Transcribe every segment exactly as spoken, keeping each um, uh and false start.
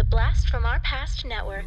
the Blast From Our Past Network.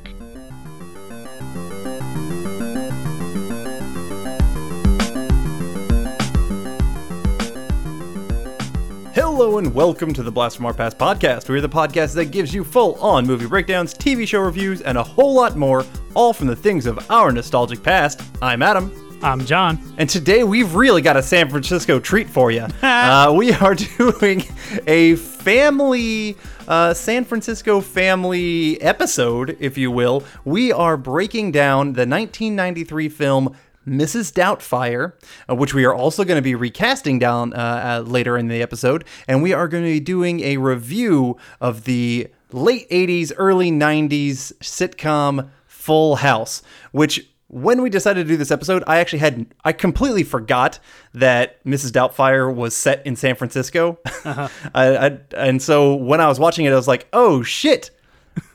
Hello and welcome to the Blast From Our Past podcast. We're the podcast that gives you full-on movie breakdowns, T V show reviews, and a whole lot more, all from the things of our nostalgic past. I'm Adam. I'm John. And today we've really got a San Francisco treat for you. uh, we are doing a family, uh, San Francisco family episode, if you will. We are breaking down the nineteen ninety-three film Missus Doubtfire, uh, which we are also going to be recasting down uh, uh, later in the episode, and we are going to be doing a review of the late eighties, early nineties sitcom Full House, which when we decided to do this episode, I actually had, I completely forgot that Missus Doubtfire was set in San Francisco. Uh-huh. I, I, and so when I was watching it, I was like, oh shit.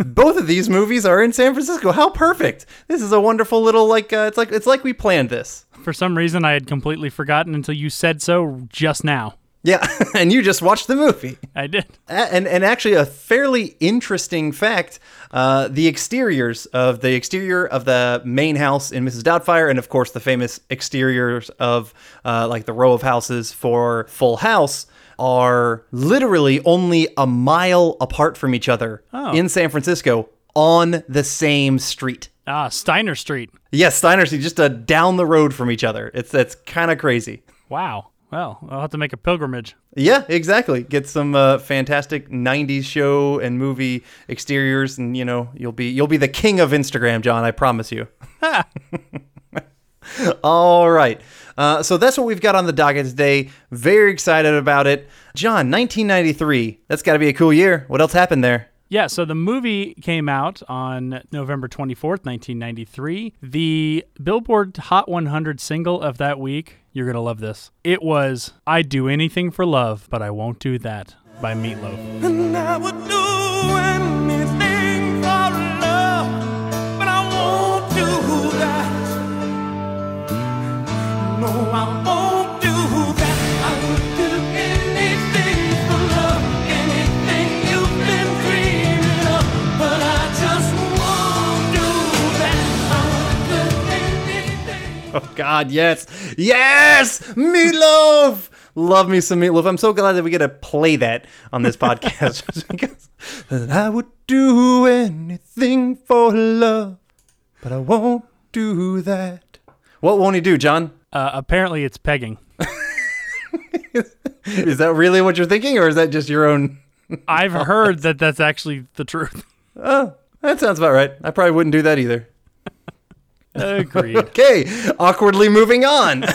Both of these movies are in San Francisco. How perfect. This is a wonderful little, like, uh, it's like it's like we planned this. For some reason, I had completely forgotten until you said so just now. Yeah, and you just watched the movie. I did. And and actually a fairly interesting fact, uh, the exteriors of the exterior of the main house in Missus Doubtfire, and of course the famous exteriors of uh, like the row of houses for Full House, are literally only a mile apart from each other oh. in San Francisco on the same street. Ah, Steiner Street. Yes, Steiner Street, just uh, down the road from each other. It's that's kind of crazy. Wow. Well, I'll have to make a pilgrimage. Yeah, exactly. Get some uh, fantastic nineties show and movie exteriors, and you know you'll be you'll be the king of Instagram, John. I promise you. All right. Uh, so that's what we've got on the docket today. Very excited about it. John, nineteen ninety-three. That's got to be a cool year. What else happened there? Yeah, so the movie came out on November twenty-fourth, nineteen ninety-three. The Billboard Hot one hundred single of that week, you're going to love this. It was I'd Do Anything for Love, But I Won't Do That by Meatloaf. And I would do anything for love, but I won't do that. No, I won't do that. I would do anything for love, anything you've been dreaming of, but I just won't do that. I would do anything. Oh God, yes, yes, Meatloaf. Love me some Meatloaf. I'm so glad that we get to play that on this podcast. Because I would do anything for love, but I won't do that. What won't he do, John? Uh, apparently it's pegging. Is that really what you're thinking, or is that just your own? I've heard that that's actually the truth. Oh, that sounds about right. I probably wouldn't do that either. Agreed. Okay, awkwardly moving on.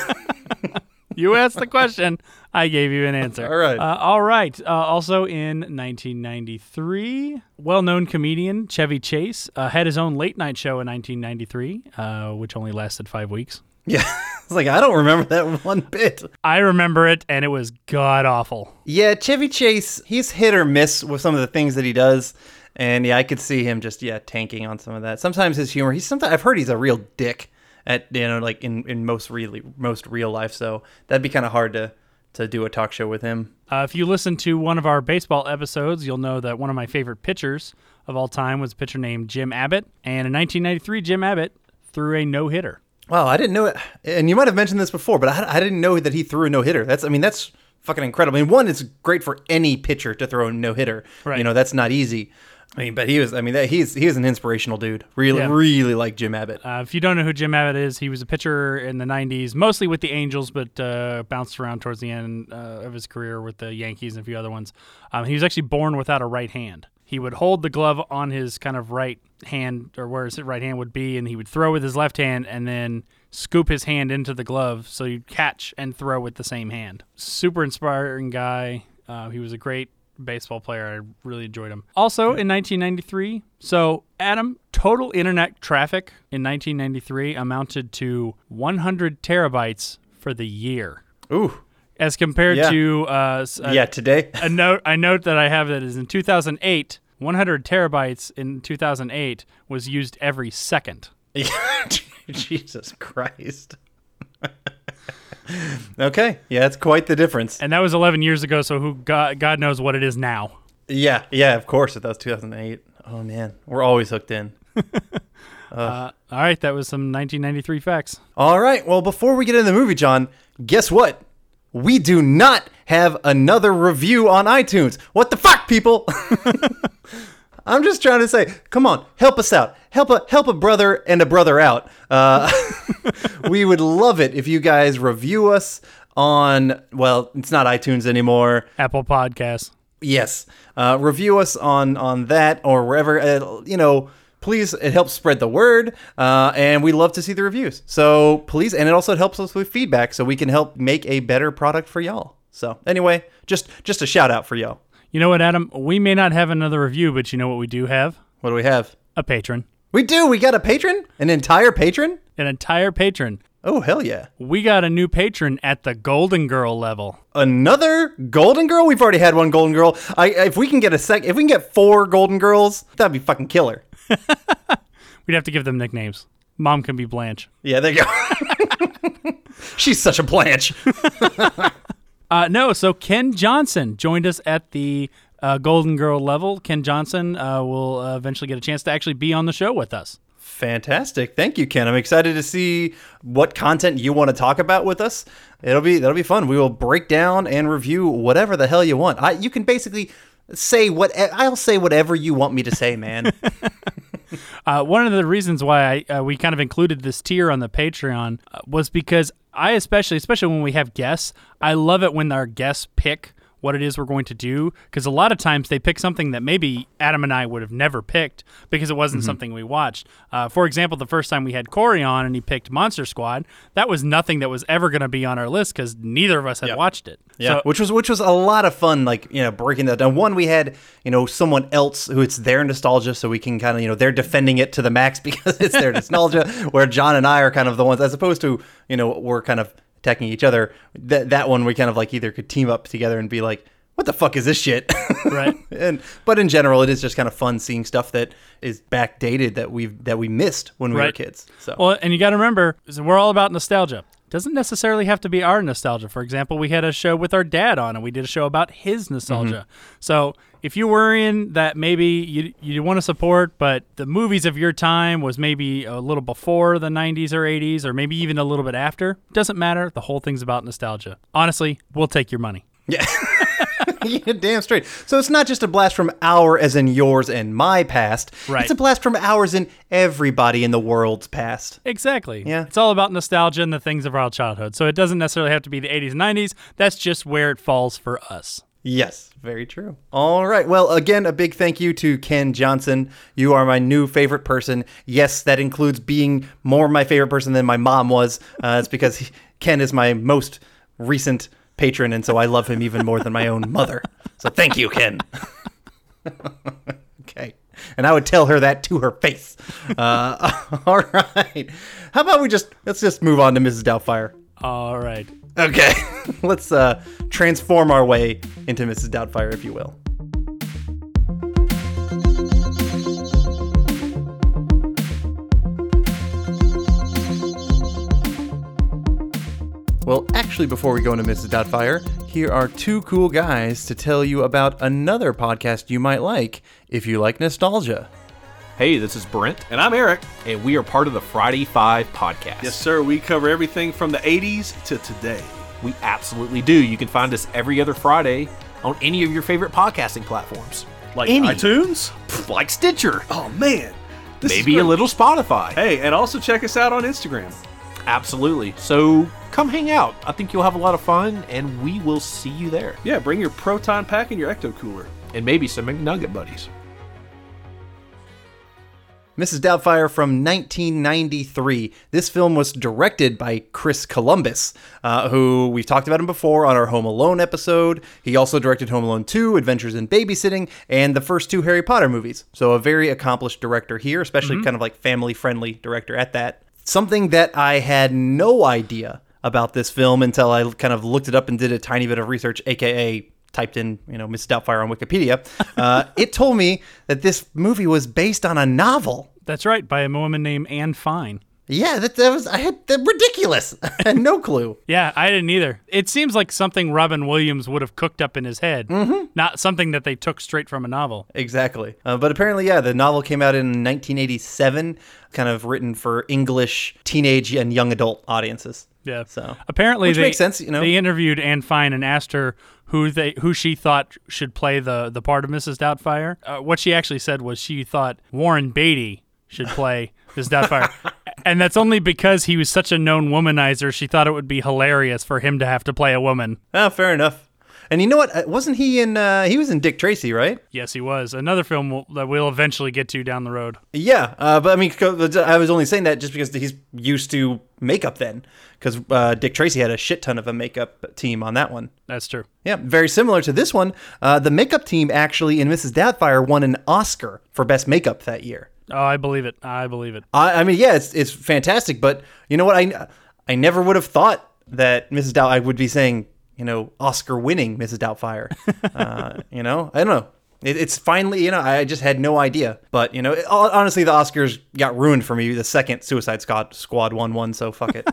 You asked the question. I gave you an answer. All right. Uh, all right. Uh, also in nineteen ninety-three, well-known comedian Chevy Chase uh, had his own late-night show in nineteen ninety-three, uh, which only lasted five weeks. Yeah. I was like, I don't remember that one bit. I remember it, and it was god-awful. Yeah, Chevy Chase, he's hit or miss with some of the things that he does. And, yeah, I could see him just, yeah, tanking on some of that. Sometimes his humor, he's sometimes I've heard he's a real dick. At you know, like in, in most really most real life, so that'd be kind of hard to to do a talk show with him. Uh, if you listen to one of our baseball episodes, you'll know that one of my favorite pitchers of all time was a pitcher named Jim Abbott, and in nineteen ninety-three, Jim Abbott threw a no hitter. Wow, I didn't know it, and you might have mentioned this before, but I, I didn't know that he threw a no hitter. That's I mean that's fucking incredible. I mean, one, it's great for any pitcher to throw a no hitter. Right. You know, that's not easy. I mean, but he was, I mean, that, he's he was an inspirational dude. Really, yeah. really like Jim Abbott. Uh, if you don't know who Jim Abbott is, he was a pitcher in the nineties, mostly with the Angels, but uh, bounced around towards the end uh, of his career with the Yankees and a few other ones. Um, he was actually born without a right hand. He would hold the glove on his kind of right hand, or where his right hand would be, and he would throw with his left hand and then scoop his hand into the glove so you'd catch and throw with the same hand. Super inspiring guy. Uh, he was a great baseball player. I really enjoyed him. Also in nineteen ninety-three, so Adam, total internet traffic in nineteen ninety-three amounted to one hundred terabytes for the year. Ooh. As compared yeah. to uh a, yeah today. a note I note that I have that is in two thousand eight, one hundred terabytes in two thousand eight was used every second. Jesus Christ. Okay, yeah, that's quite the difference. And that was eleven years ago, so who God, God knows what it is now. Yeah, yeah, of course, if that was two thousand eight. Oh, man. We're always hooked in. uh, uh, all right. That was some nineteen ninety-three facts. All right. Well, before we get into the movie, John, guess what? We do not have another review on iTunes. What the fuck, people? I'm just trying to say, come on, help us out. Help a help a brother and a brother out. Uh, we would love it if you guys review us on, well, it's not iTunes anymore. Apple Podcasts. Yes. Uh, review us on, on that or wherever, uh, you know, please, it helps spread the word, uh, and we love to see the reviews. So please, and it also helps us with feedback so we can help make a better product for y'all. So anyway, just just a shout out for y'all. You know what, Adam? We may not have another review, but you know what we do have? What do we have? A patron. We do. We got a patron? An entire patron? An entire patron. Oh, hell yeah. We got a new patron at the Golden Girl level. Another Golden Girl? We've already had one Golden Girl. I, if we can get a sec, if we can get four Golden Girls, that'd be fucking killer. We'd have to give them nicknames. Mom can be Blanche. Yeah, there you go. She's such a Blanche. uh, no, so Ken Johnson joined us at the uh, Golden Girl level. Ken Johnson uh, will uh, eventually get a chance to actually be on the show with us. Fantastic. Thank you, Ken. I'm excited to see what content you want to talk about with us. It'll be that'll be fun. We will break down and review whatever the hell you want. I, you can basically say what I'll say whatever you want me to say, man. uh, one of the reasons why I, uh, we kind of included this tier on the Patreon uh, was because I especially, especially when we have guests, I love it when our guests pick what it is we're going to do, because a lot of times they pick something that maybe Adam and I would have never picked because it wasn't mm-hmm. something we watched. Uh, for example, the first time we had Corey on and he picked Monster Squad, that was nothing that was ever going to be on our list because neither of us had yep. watched it. Yeah, so, which was which was a lot of fun, like, you know, breaking that down. One, we had, you know, someone else who it's their nostalgia, so we can kind of, you know, they're defending it to the max because it's their nostalgia, where John and I are kind of the ones, as opposed to, you know, we're kind of attacking each other. That that one we kind of like either could team up together and be like, what the fuck is this shit? Right. and but in general, it is just kind of fun seeing stuff that is backdated that we that we missed when we right. were kids. So well, and you got to remember, we're all about nostalgia. Doesn't necessarily have to be our nostalgia. For example, we had a show with our dad on, and we did a show about his nostalgia. Mm-hmm. So if you're worrying that maybe you you want to support, but the movies of your time was maybe a little before the nineties or eighties, or maybe even a little bit after, doesn't matter. The whole thing's about nostalgia. Honestly, we'll take your money. Yeah. Yeah, damn straight. So it's not just a blast from our, as in yours and my past. Right. It's a blast from ours and everybody in the world's past. Exactly. Yeah. It's all about nostalgia and the things of our childhood. So it doesn't necessarily have to be the eighties and nineties. That's just where it falls for us. Yes, very true. All right. Well, again, a big thank you to Ken Johnson. You are my new favorite person. Yes, that includes being more my favorite person than my mom was. Uh, it's because he, Ken is my most recent patron, and so I love him even more than my own mother. So thank you, Ken. Okay. And I would tell her that to her face. Uh, all right. How about we just, let's just move on to Missus Doubtfire. All right. Okay. Let's uh, transform our way into Missus Doubtfire, if you will. Well, actually, before we go into Missus Doubtfire, here are two cool guys to tell you about another podcast you might like if you like nostalgia. Hey, this is Brent. And I'm Eric. And we are part of the Friday Five podcast. Yes, sir. We cover everything from the eighties to today. We absolutely do. You can find us every other Friday on any of your favorite podcasting platforms. Like any. iTunes? Like Stitcher. Oh, man. This Maybe a little Spotify. Hey, and also check us out on Instagram. Absolutely. So come hang out. I think you'll have a lot of fun, and we will see you there. Yeah, bring your proton pack and your ecto cooler, and maybe some McNugget buddies. Missus Doubtfire from nineteen ninety-three. This film was directed by Chris Columbus, uh, who we've talked about him before on our Home Alone episode. He also directed Home Alone two, Adventures in Babysitting, and the first two Harry Potter movies. So a very accomplished director here, especially mm-hmm. kind of like family-friendly director at that. Something that I had no idea about this film until I kind of looked it up and did a tiny bit of research, a k a typed in, you know, Missus Doubtfire on Wikipedia. Uh, it told me that this movie was based on a novel. That's right, by a woman named Anne Fine. Yeah, that, that was I had that, ridiculous. I had no clue. Yeah, I didn't either. It seems like something Robin Williams would have cooked up in his head, mm-hmm. not something that they took straight from a novel. Exactly. Uh, but apparently, yeah, the novel came out in nineteen eighty-seven, kind of written for English teenage and young adult audiences. Yeah. So apparently, which they, makes sense, you know. They interviewed Anne Fine and asked her who they who she thought should play the the part of Missus Doubtfire. Uh, what she actually said was she thought Warren Beatty should play Missus Doubtfire. And that's only because he was such a known womanizer, she thought it would be hilarious for him to have to play a woman. Oh, fair enough. And you know what? Wasn't he in, uh, he was in Dick Tracy, right? Yes, he was. Another film we'll, that we'll eventually get to down the road. Yeah, uh, but I mean, I was only saying that just because he's used to makeup then, because uh, Dick Tracy had a shit ton of a makeup team on that one. That's true. Yeah, very similar to this one. Uh, the makeup team actually in Missus Doubtfire won an Oscar for Best Makeup that year. Oh, I believe it. I believe it. I, I mean, yeah, it's it's fantastic, but you know what? I, I never would have thought that Missus Doubtfire, I would be saying, you know, Oscar-winning Missus Doubtfire. uh, you know, I don't know. It, it's finally, you know, I just had no idea. But, you know, it, honestly, the Oscars got ruined for me the second Suicide Squad, Squad won one, so fuck it.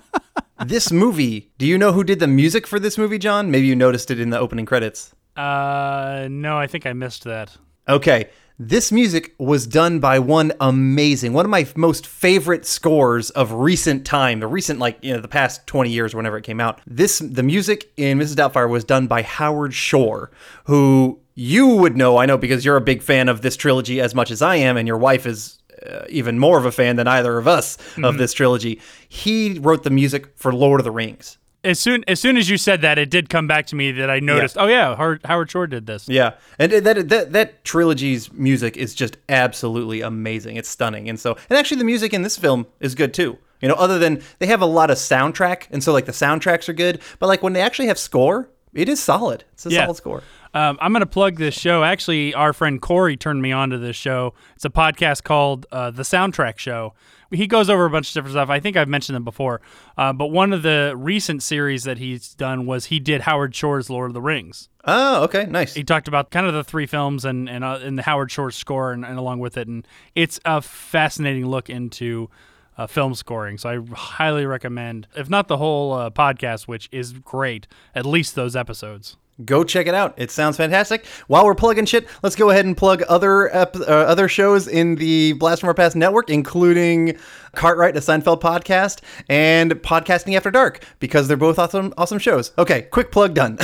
This movie, do you know who did the music for this movie, John? Maybe you noticed it in the opening credits. Uh, no, I think I missed that. Okay. This music was done by one amazing, one of my most favorite scores of recent time, the recent, like, you know, the past twenty years or whenever it came out. This, the music in Missus Doubtfire was done by Howard Shore, who you would know, I know, because you're a big fan of this trilogy as much as I am, and your wife is uh, even more of a fan than either of us mm-hmm. of this trilogy. He wrote the music for Lord of the Rings. As soon as soon as you said that, it did come back to me that I noticed, yeah. oh, yeah, Howard, Howard Shore did this. Yeah, and that, that that trilogy's music is just absolutely amazing. It's stunning. And so, and actually the music in this film is good, too. You know, other than they have a lot of soundtrack, and so, like, the soundtracks are good. But, like, when they actually have score, it is solid. It's a yeah. solid score. Um, I'm going to plug this show. Actually, our friend Corey turned me on to this show. It's a podcast called uh, The Soundtrack Show. He goes over a bunch of different stuff. I think I've mentioned them before. Uh, but one of the recent series that he's done was he did Howard Shore's Lord of the Rings. Oh, okay. Nice. He talked about kind of the three films and and, uh, and the Howard Shore score and, and along with it. And it's a fascinating look into Uh, film scoring, so I highly recommend, if not the whole uh, podcast, which is great, at least those episodes. Go check it out. It sounds fantastic. While we're plugging shit, let's go ahead and plug other ep- uh, other shows in the Blast From Our Past Network, including Cartwright, a Seinfeld podcast, and Podcasting After Dark, because they're both awesome awesome shows. Okay, quick plug done.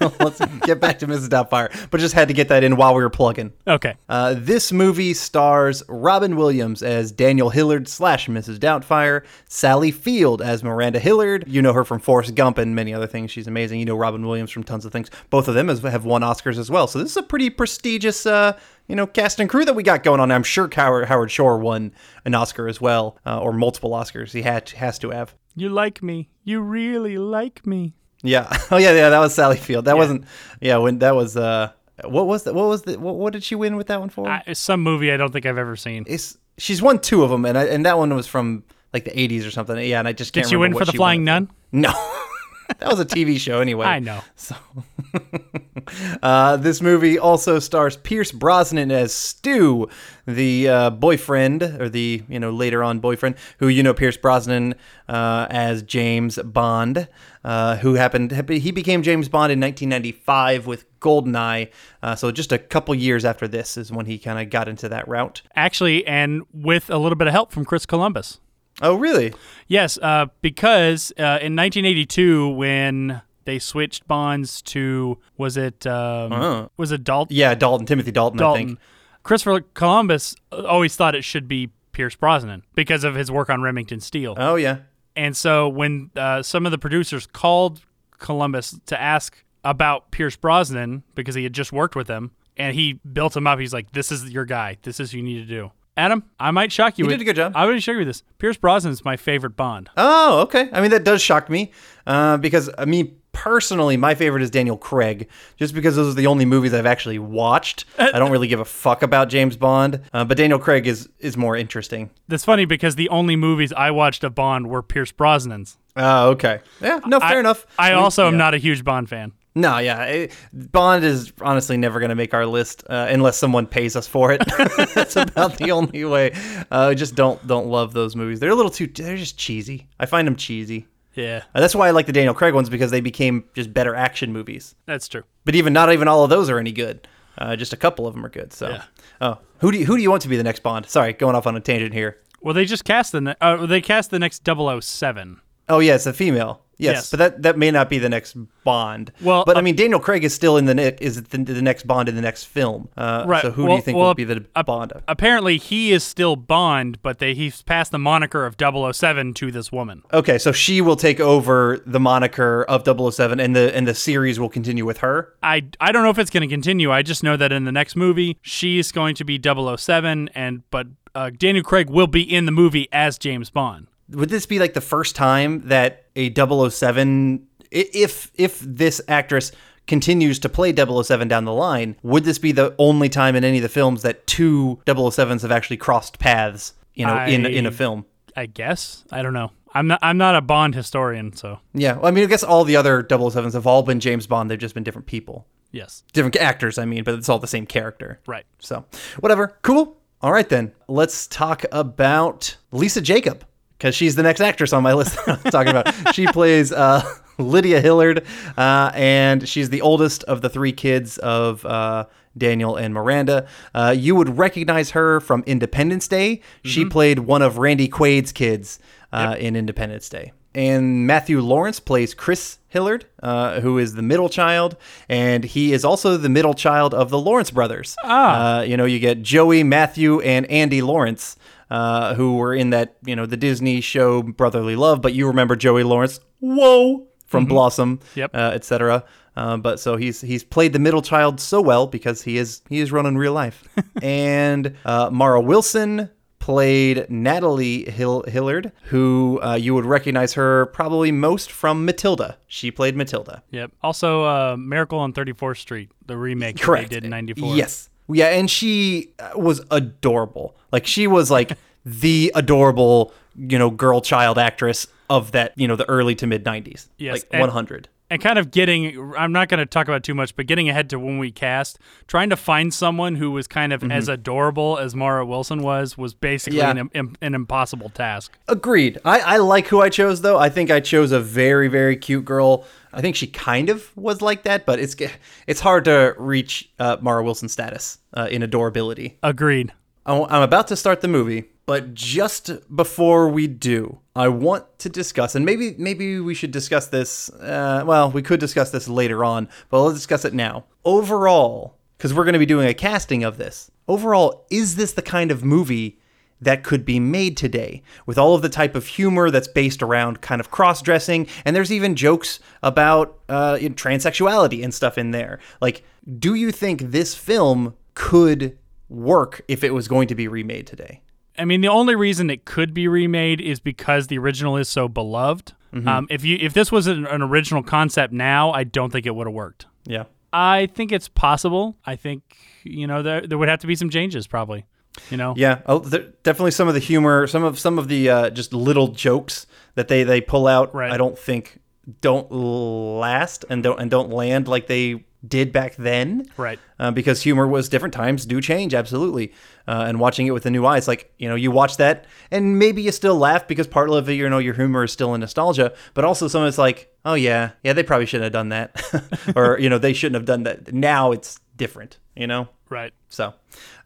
Let's get back to Missus Doubtfire, but just had to get that in while we were plugging. Okay. Uh, this movie stars Robin Williams as Daniel Hillard slash Missus Doubtfire, Sally Field as Miranda Hillard. You know her from Forrest Gump and many other things. She's amazing. You know Robin Williams from tons of things. Both of them have won Oscars as well. So this is a pretty prestigious, uh, you know, cast and crew that we got going on. I'm sure Howard, Howard Shore won an Oscar as well, uh, or multiple Oscars. He had, has to have. You like me. You really like me. Yeah. Oh, yeah, yeah. That was Sally Field. That yeah. wasn't, yeah, when that was, uh, what was that? What was the, what, what did she win with that one for? Uh, it's some movie I don't think I've ever seen. It's, she's won two of them, and I, and that one was from like the eighties or something. Yeah, and I just can't remember. Did she remember win for The Flying Nun? No. That was a T V show anyway. I know. So, uh, this movie also stars Pierce Brosnan as Stu, the uh, boyfriend, or the, you know, later on boyfriend, who you know Pierce Brosnan uh, as James Bond, uh, who happened, he became James Bond in nineteen ninety-five with Goldeneye. Uh, so just a couple years after this is when he kind of got into that route. Actually, and with a little bit of help from Chris Columbus. Oh, really? Yes, uh, because uh, in nineteen eighty-two, when they switched Bonds to, was it um, uh-huh. was it Dalton? Yeah, Dalton, Timothy Dalton, Dalton, I think. Christopher Columbus always thought it should be Pierce Brosnan because of his work on Remington Steele. Oh, yeah. And so when uh, some of the producers called Columbus to ask about Pierce Brosnan because he had just worked with him, and he built him up, he's like, this is your guy. This is who you need to do. Adam, I might shock you. You with, did a good job. I would shock you with this. Pierce Brosnan is my favorite Bond. Oh, okay. I mean, that does shock me uh, because, I mean, personally, my favorite is Daniel Craig, just because those are the only movies I've actually watched. I don't really give a fuck about James Bond, uh, but Daniel Craig is, is more interesting. That's funny because the only movies I watched of Bond were Pierce Brosnan's. Oh, uh, okay. Yeah, no, fair I, enough. I, I mean, also yeah. am not a huge Bond fan. No, yeah. It, Bond is honestly never going to make our list uh, unless someone pays us for it. That's about the only way. I uh, just don't don't love those movies. They're a little too, they're just cheesy. I find them cheesy. Yeah. Uh, that's why I like the Daniel Craig ones, because they became just better action movies. That's true. But even not even all of those are any good. Uh, just a couple of them are good. So, yeah. oh, who do you, who do you want to be the next Bond? Sorry, going off on a tangent here. Well, they just cast the ne- uh, they cast the next double oh seven. Oh yeah, it's a female. Yes, yes, but that, that may not be the next Bond. Well, but uh, I mean, Daniel Craig is still in the ne- is the, the next Bond in the next film. Uh, right. So who well, do you think well, will be the uh, Bond? Apparently, he is still Bond, but they, he's passed the moniker of double oh seven to this woman. Okay, so she will take over the moniker of double oh seven, and the and the series will continue with her. I, I don't know if it's going to continue. I just know that in the next movie, she's going to be double oh seven, and but uh, Daniel Craig will be in the movie as James Bond. Would this be like the first time that a double oh seven, if if this actress continues to play double oh seven down the line, would this be the only time in any of the films that two double oh sevens have actually crossed paths, you know, I, in in a film? I guess. I don't know. I'm not I'm not a Bond historian, so. Yeah. Well, I mean, I guess all the other double oh sevens have all been James Bond. They've just been different people. Yes. Different actors, I mean, but it's all the same character. Right. So, whatever. Cool. All right, then. Let's talk about Lisa Jacob, because she's the next actress on my list that I'm talking about. She plays uh, Lydia Hillard, uh, and she's the oldest of the three kids of uh, Daniel and Miranda. Uh, you would recognize her from Independence Day. Mm-hmm. She played one of Randy Quaid's kids uh, yep. in Independence Day. And Matthew Lawrence plays Chris Hillard, uh, who is the middle child, and he is also the middle child of the Lawrence brothers. Ah. Uh, you know, you get Joey, Matthew, and Andy Lawrence, Uh, who were in that, you know, the Disney show Brotherly Love, but you remember Joey Lawrence, whoa, from mm-hmm. Blossom, yep. uh, et cetera. Uh, but so he's he's played the middle child so well because he is he is running real life. And uh, Mara Wilson played Natalie Hill- Hillard, who uh, you would recognize her probably most from Matilda. She played Matilda. Yep. Also, uh, Miracle on thirty-fourth Street, the remake Correct. They did in ninety-four. Yes. Yeah, and she was adorable. Like, she was, like, the adorable, you know, girl child actress of that, you know, the early to mid-nineties. Yes. Like, and, one hundred. And kind of getting, I'm not going to talk about too much, but getting ahead to when we cast, trying to find someone who was kind of mm-hmm. as adorable as Mara Wilson was, was basically yeah. an, an, an impossible task. Agreed. I, I like who I chose, though. I think I chose a very, very cute girl. I think she kind of was like that, but it's it's hard to reach uh, Mara Wilson's status uh, in adorability. Agreed. I'm about to start the movie, but just before we do, I want to discuss, and maybe maybe we should discuss this, uh, well, we could discuss this later on, but let's discuss it now. Overall, because we're going to be doing a casting of this, overall, is this the kind of movie that could be made today, with all of the type of humor that's based around kind of cross-dressing, and there's even jokes about uh, you know, transsexuality and stuff in there? Like, do you think this film could work if it was going to be remade today? I mean, the only reason it could be remade is because the original is so beloved. Mm-hmm. Um, if you if this was an, an original concept now, I don't think it would have worked. Yeah, I think it's possible. I think you know there there would have to be some changes, probably. You know, yeah, oh, definitely some of the humor, some of some of the uh, just little jokes that they, they pull out. Right. I don't think don't last and don't and don't land like they did back then. Right. Uh, because humor was different, times do change. Absolutely. Uh, and watching it with the new eyes, like, you know, you watch that and maybe you still laugh because part of it, you know, your humor is still in nostalgia, but also some of it's like, oh yeah, yeah, they probably shouldn't have done that. Or, you know, they shouldn't have done that. Now it's different, you know? Right. So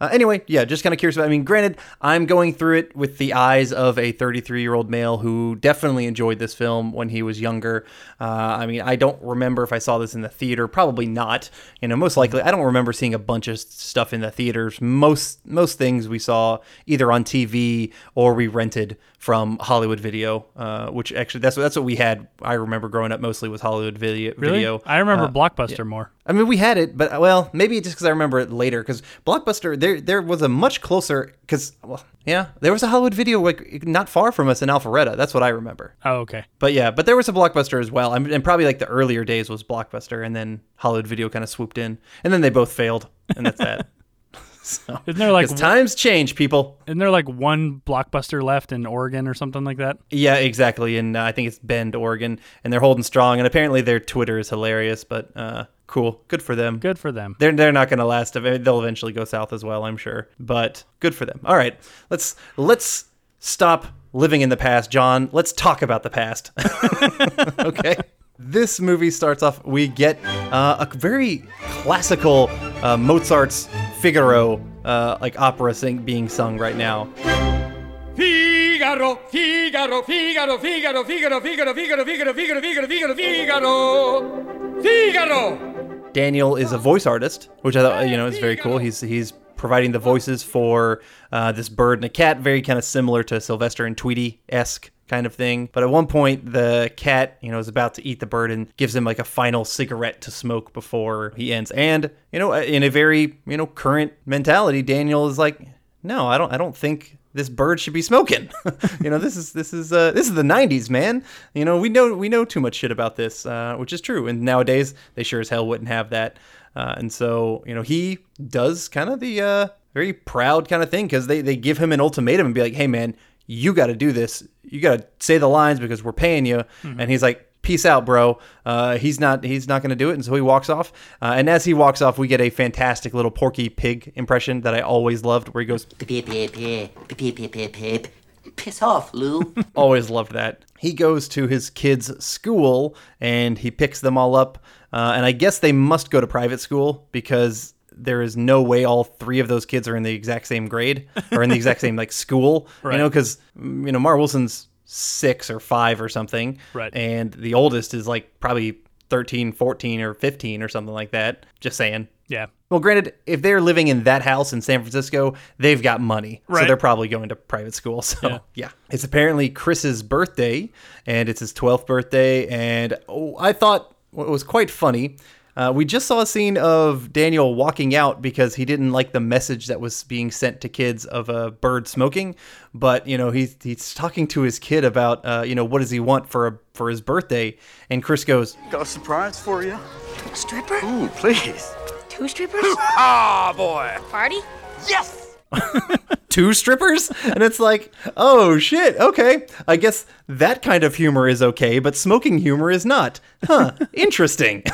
uh, anyway, yeah, just kind of curious about, I mean, granted, I'm going through it with the eyes of a thirty-three-year-old male who definitely enjoyed this film when he was younger. Uh, I mean, I don't remember if I saw this in the theater. Probably not. You know, most likely, I don't remember seeing a bunch of stuff in the theaters. Most most things we saw either on T V or we rented from Hollywood Video, uh, which actually that's what, that's what we had. I remember growing up mostly was Hollywood Video. Really? Video. I remember uh, Blockbuster yeah. more. I mean, we had it, but well, maybe just because I remember it later, because Blockbuster, there there was a much closer, because, well, yeah, there was a Hollywood Video like not far from us in Alpharetta. That's what I remember. Oh, okay. But yeah, but there was a Blockbuster as well. And probably like the earlier days was Blockbuster, and then Hollywood Video kind of swooped in. And then they both failed, and that's that. So, isn't there like, 'cause times change, people. Isn't there like one Blockbuster left in Oregon or something like that? Yeah, exactly. And uh, I think it's Bend, Oregon, and they're holding strong. And apparently their Twitter is hilarious, but uh, cool. Good for them. Good for them. They're they're not going to last. They'll eventually go south as well, I'm sure. But good for them. All right, let's let's stop living in the past, John. Let's talk about the past. Okay. This movie starts off, we get uh, a very classical uh, Mozart's Figaro, uh, like opera sing- being sung right now. Figaro, Figaro, Figaro, Figaro, Figaro, Figaro, Figaro, Figaro, Figaro, Figaro, Figaro, Figaro, Figaro. Daniel is a voice artist, which I thought, you know, is very cool. He's he's providing the voices for uh, this bird and a cat, very kind of similar to Sylvester and Tweety-esque kind of thing. But at one point, the cat, you know, is about to eat the bird and gives him like a final cigarette to smoke before he ends. And, you know, in a very, you know, current mentality, Daniel is like, no, I don't, I don't think this bird should be smoking. You know, this is, this is, uh, this is the nineties, man. You know, we know, we know too much shit about this, uh, which is true. And nowadays they sure as hell wouldn't have that. Uh, and so, you know, he does kind of the, uh, very proud kind of thing. 'Cause they, they give him an ultimatum and be like, hey man, you got to do this. You got to say the lines because we're paying you. Mm-hmm. And he's like, peace out, bro. Uh, he's not, he's not going to do it. And so he walks off. Uh, and as he walks off, we get a fantastic little Porky Pig impression that I always loved where he goes, piss off, Lou. Always loved that. He goes to his kids' school and he picks them all up. Uh, and I guess they must go to private school because there is no way all three of those kids are in the exact same grade or in the exact same like school, right. You know, because, you know, Mara Wilson's six or five or something. Right. And the oldest is like probably thirteen, fourteen or fifteen or something like that. Just saying. Yeah. Well, granted, if they're living in that house in San Francisco, they've got money. Right. So they're probably going to private school. So yeah. yeah, it's apparently Chris's birthday and it's his twelfth birthday. And oh, I thought what was quite funny, Uh, we just saw a scene of Daniel walking out because he didn't like the message that was being sent to kids of a bird smoking. But, you know, he's, he's talking to his kid about, uh, you know, what does he want for a, for his birthday? And Chris goes, got a surprise for you. A stripper? Ooh, please. Two strippers? Ah, oh, boy. Party? Yes. Two strippers? And it's like, oh shit, okay, I guess that kind of humor is okay, but smoking humor is not. Huh, interesting.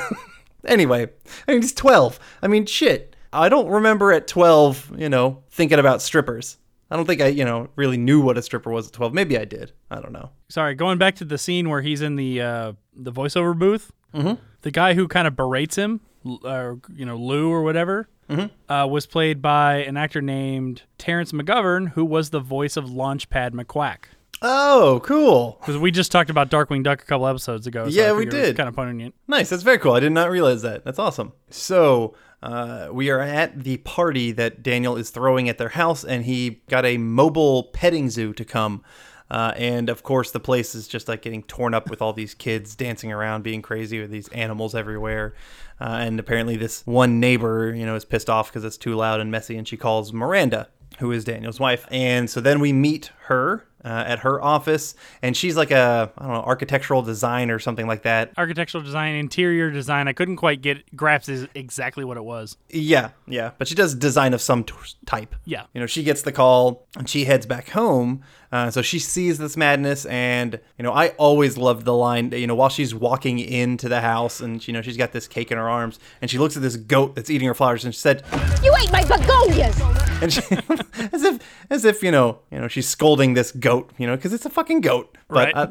Anyway, I mean, he's twelve. I mean, shit. I don't remember at twelve, you know, thinking about strippers. I don't think I, you know, really knew what a stripper was at twelve. Maybe I did. I don't know. Sorry, going back to the scene where he's in the uh, the voiceover booth, mm-hmm. the guy who kind of berates him, or, you know, Lou or whatever, mm-hmm. uh, was played by an actor named Terrence McGovern, who was the voice of Launchpad McQuack. Oh, cool. Because we just talked about Darkwing Duck a couple episodes ago. So yeah, we did. Kind of poignant. Nice. That's very cool. I did not realize that. That's awesome. So uh, we are at the party that Daniel is throwing at their house, and he got a mobile petting zoo to come. Uh, and, of course, the place is just, like, getting torn up with all these kids dancing around, being crazy with these animals everywhere. Uh, and apparently this one neighbor, you know, is pissed off because it's too loud and messy, and she calls Miranda, who is Daniel's wife. And so then we meet her uh, at her office, and she's like a, I don't know, architectural design or something like that. Architectural design, interior design. I couldn't quite get grasp exactly what it was. Yeah, yeah. But she does design of some t- type. Yeah. You know, she gets the call, and she heads back home. Uh, so she sees this madness, and, you know, I always loved the line, you know, while she's walking into the house, and, you know, she's got this cake in her arms, and she looks at this goat that's eating her flowers, and she said, "You ate my begonias!" And she, as if, as if, you know, you know, she's scolding this goat, you know, because it's a fucking goat. But right. uh,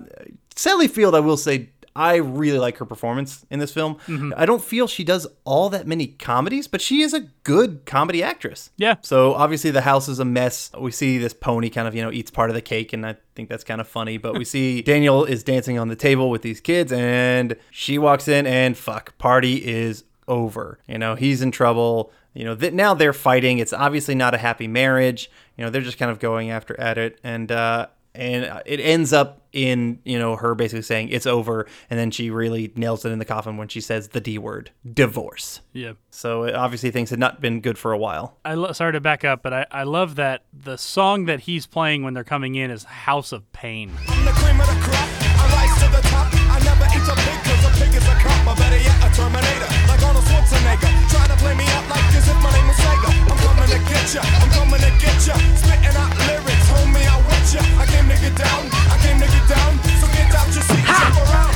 Sally Field, I will say, I really like her performance in this film. Mm-hmm. I don't feel she does all that many comedies, but she is a good comedy actress. Yeah. So obviously the house is a mess. We see this pony kind of, you know, eats part of the cake, and I think that's kind of funny. But we see Daniel is dancing on the table with these kids, and she walks in, and fuck, party is over. You know, he's in trouble. You know, that now they're fighting. It's obviously not a happy marriage. You know, they're just kind of going after at it. And, uh, and it ends up in, you know, her basically saying it's over. And then she really nails it in the coffin when she says the D word, divorce. Yeah. So it, obviously things had not been good for a while. I lo- Sorry to back up, but I, I love that the song that he's playing when they're coming in is House of Pain. I'm the cream of the crop. I rise to the top. I never eat a pig because a pig is a cop. Or better yet, a Terminator. Like Arnold Schwarzenegger. Try to play me out like this if my name was Sega. I'm coming to get ya, I'm coming to get ya. Spitting out lyrics, homie, I'm with ya. I came to get down, I came to get down. So get out your seat, jump around,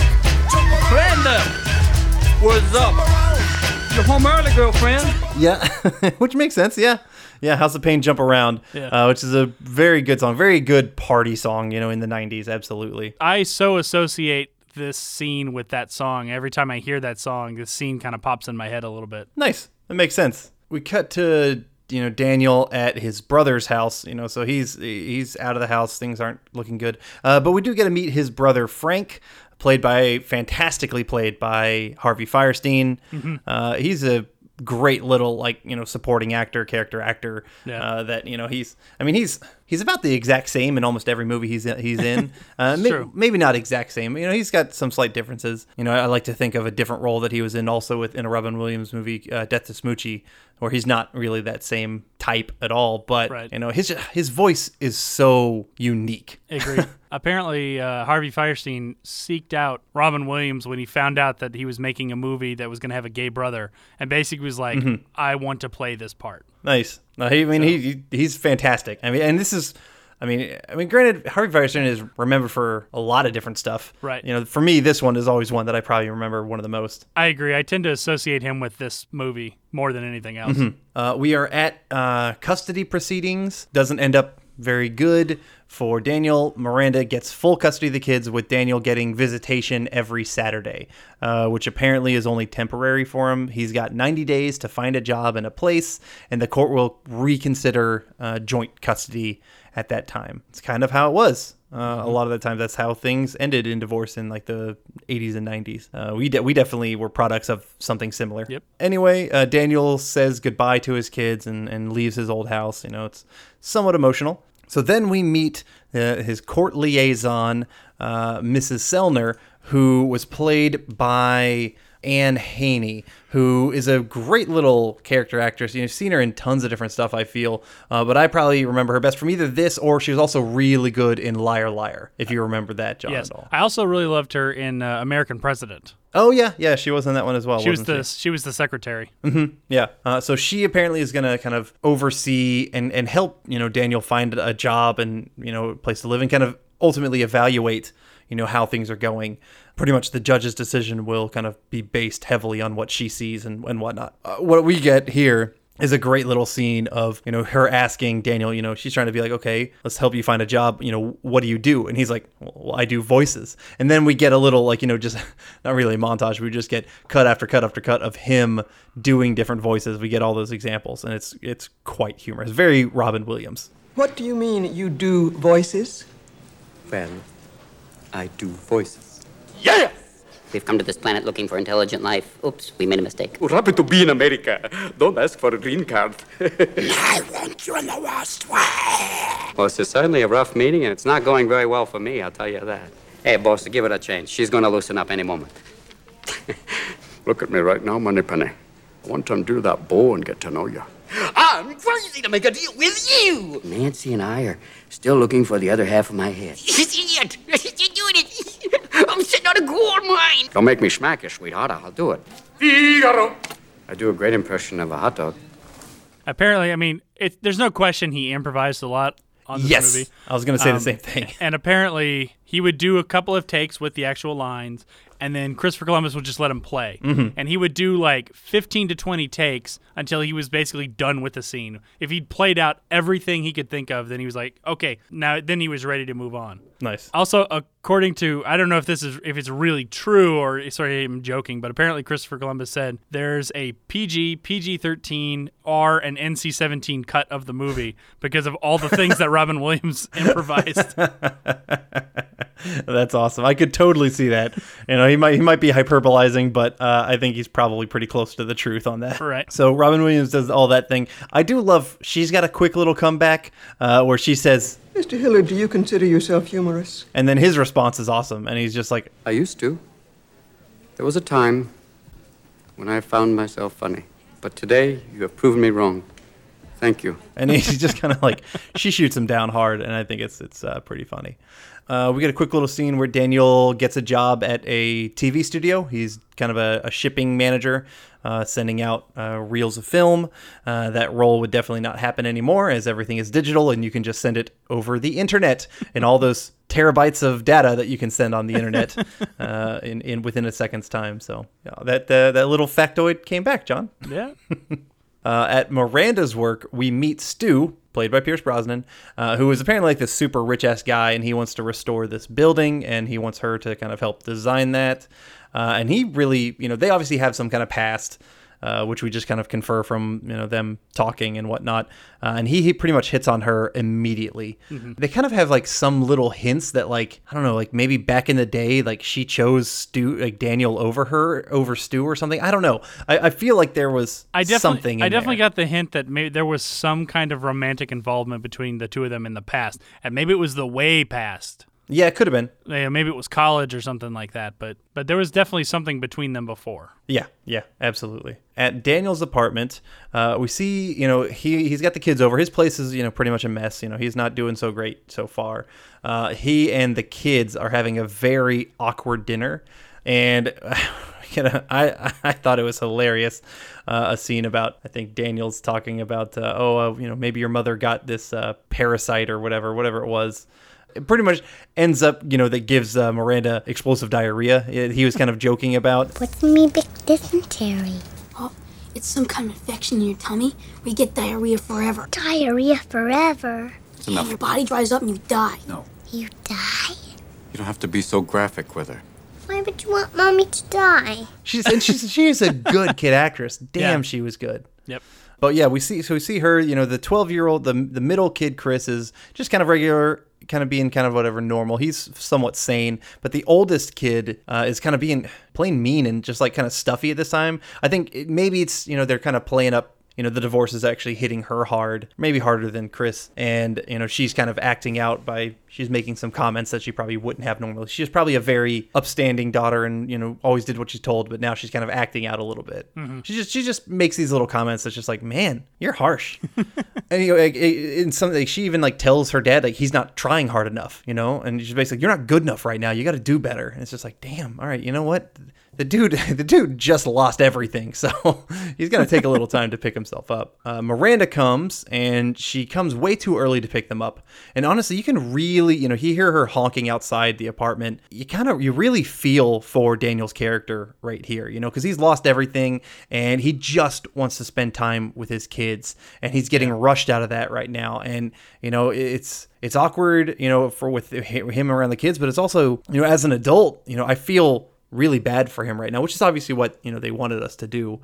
jump around. Brenda, what's up? You're home early, girlfriend. Yeah, which makes sense, yeah. Yeah, House of Pain, Jump Around, yeah. uh, which is a very good song, very good party song, you know, in the nineties, absolutely. I so associate this scene with that song. Every time I hear that song, this scene kind of pops in my head a little bit. Nice. That makes sense. We cut to, you know, Daniel at his brother's house, you know, so he's he's out of the house. Things aren't looking good. Uh, but we do get to meet his brother, Frank, played by, fantastically played by Harvey Fierstein. Mm-hmm. Uh, he's a great little, like, you know, supporting actor, character actor, yeah. uh, that, you know, he's, I mean, he's, he's about the exact same in almost every movie he's in, he's in, uh, maybe, maybe not exact same, you know, he's got some slight differences. You know, I, I like to think of a different role that he was in also with, in a Robin Williams movie, uh, Death to Smoochie, where he's not really that same type at all, but right. you know, his, his voice is so unique. Agreed. Apparently, uh, Harvey Fierstein seeked out Robin Williams when he found out that he was making a movie that was going to have a gay brother, and basically was like, mm-hmm. I want to play this part. Nice. No, he, I mean, so. he he's fantastic. I mean, and this is, I mean, I mean, granted, Harvey Fierstein is remembered for a lot of different stuff. Right. You know, for me, this one is always one that I probably remember one of the most. I agree. I tend to associate him with this movie more than anything else. Mm-hmm. Uh, we are at uh, custody proceedings. Doesn't end up very good for Daniel. Miranda gets full custody of the kids, with Daniel getting visitation every Saturday, uh, which apparently is only temporary for him. He's got ninety days to find a job and a place, and the court will reconsider uh, joint custody at that time. It's kind of how it was. Uh, a lot of the time, that's how things ended in divorce in like the eighties and nineties. Uh, we de- we definitely were products of something similar. Yep. Anyway, uh, Daniel says goodbye to his kids and, and leaves his old house. You know, it's somewhat emotional. So then we meet uh, his court liaison, uh, Missus Sellner, who was played by Anne Fine, who is a great little character actress. You've seen her in tons of different stuff, I feel, uh, but I probably remember her best from either this, or she was also really good in Liar Liar, if you remember that, John. Yes, at all. I also really loved her in uh, American President. Oh yeah, yeah, she was in that one as well. She wasn't was the she? she was the secretary. Mm-hmm. Yeah, uh, so she apparently is going to kind of oversee and and help, you know, Daniel find a job and, you know, a place to live, and kind of ultimately evaluate, you know, how things are going. Pretty much the judge's decision will kind of be based heavily on what she sees and, and whatnot. Uh, what we get here is a great little scene of, you know, her asking Daniel, you know, she's trying to be like, okay, let's help you find a job. You know, what do you do? And he's like, well, I do voices. And then we get a little, like, you know, just not really a montage. We just get cut after cut after cut of him doing different voices. We get all those examples, and it's it's quite humorous. Very Robin Williams. What do you mean you do voices? Well, I do voices. Yeah! We've come to this planet looking for intelligent life. Oops, we made a mistake. We're happy to be in America. Don't ask for a green card. I want you in the worst way. Well, this is certainly a rough meeting, and it's not going very well for me, I'll tell you that. Hey, boss, give it a chance. She's going to loosen up any moment. Look at me right now, Moneypenny. I want to undo that bow and get to know you. I'm crazy to make a deal with you. Nancy and I are still looking for the other half of my head. Idiot! You're doing it. I'm sitting on a gold mine. Don't make me smack you, sweetheart. I'll do it. Figaro. I do a great impression of a hot dog. Apparently, I mean, it, there's no question he improvised a lot on this yes. movie. I was going to say um, the same thing. And apparently, he would do a couple of takes with the actual lines, and then Christopher Columbus would just let him play. Mm-hmm. And he would do like fifteen to twenty takes until he was basically done with the scene. If he'd played out everything he could think of, then he was like, okay, now then he was ready to move on. Nice. Also, according to, I don't know if this is, if it's really true or, sorry, I'm joking, but apparently Christopher Columbus said there's a P G, P G thirteen, R, and N C seventeen cut of the movie because of all the things that Robin Williams improvised. That's awesome. I could totally see that. You know, he might he might be hyperbolizing, but uh, I think he's probably pretty close to the truth on that. Right. So Robin Williams does all that thing. I do love, she's got a quick little comeback uh, where she says, Mister Hillard, do you consider yourself humorous? And then his response is awesome, and he's just like, I used to. There was a time when I found myself funny, but today you have proven me wrong. Thank you. And he's just kind of like, she shoots him down hard, and I think it's it's uh, pretty funny. Uh, we get a quick little scene where Daniel gets a job at a T V studio. He's kind of a, a shipping manager, uh, sending out uh, reels of film. Uh, that role would definitely not happen anymore, as everything is digital, and you can just send it over the internet. And all those terabytes of data that you can send on the internet uh, in, in within a second's time. So yeah, that uh, that little factoid came back, John. Yeah. Uh, at Miranda's work, we meet Stu, played by Pierce Brosnan, uh, who is apparently like this super rich-ass guy, and he wants to restore this building, and he wants her to kind of help design that. Uh, and he really, you know, they obviously have some kind of past, uh, which we just kind of confer from, you know, them talking and whatnot. Uh, and he, he pretty much hits on her immediately. Mm-hmm. They kind of have like some little hints that like, I don't know, like maybe back in the day, like she chose Stu, like Daniel over her, over Stu or something. I don't know. I, I feel like there was I something in I definitely there. Got the hint that maybe there was some kind of romantic involvement between the two of them in the past. And maybe it was the way past. Yeah, it could have been. Yeah, maybe it was college or something like that, but but there was definitely something between them before. Yeah, yeah, absolutely. At Daniel's apartment, uh, we see, you know, he, he's got the kids over. His place is, you know, pretty much a mess. You know, he's not doing so great so far. Uh, he and the kids are having a very awkward dinner, and you know, I, I thought it was hilarious, uh, a scene about, I think Daniel's talking about, uh, oh, uh, you know, maybe your mother got this uh, parasite or whatever, whatever it was. It pretty much ends up, you know, that gives uh, Miranda explosive diarrhea. It, he was kind of joking about. What's me big dysentery? Oh, it's some kind of infection in your tummy. We get diarrhea forever. Diarrhea forever? It's enough. Your body dries up and you die. No. You die? You don't have to be so graphic with her. Why would you want Mommy to die? She's and she's she's a good kid actress. Damn, yeah. She was good. Yep. But yeah, we see so we see her, you know, the twelve-year-old, the the middle kid, Chris, is just kind of regular, kind of being kind of whatever normal. He's somewhat sane, but the oldest kid uh, is kind of being plain mean and just like kind of stuffy at this time. I think it, maybe it's, you know, they're kind of playing up, you know, the divorce is actually hitting her hard, maybe harder than Chris. And, you know, she's kind of acting out by, she's making some comments that she probably wouldn't have normally. She's probably a very upstanding daughter and, you know, always did what she's told, but now she's kind of acting out a little bit. Mm-hmm. She just she just makes these little comments that's just like, man, you're harsh. And, you know, like, in some, like, she even like tells her dad, like, he's not trying hard enough, you know? And she's basically, you're not good enough right now. You got to do better. And it's just like, damn, all right, you know what? The dude, the dude just lost everything, so he's going to take a little time to pick himself up. Uh, Miranda comes, and she comes way too early to pick them up. And honestly, you can really, you know, you hear her honking outside the apartment. You kind of, you really feel for Daniel's character right here, you know, because he's lost everything, and he just wants to spend time with his kids, and he's getting rushed out of that right now. And, you know, it's... It's awkward, you know, for with him around the kids, but it's also, you know, as an adult, you know, I feel really bad for him right now, which is obviously what, you know, they wanted us to do,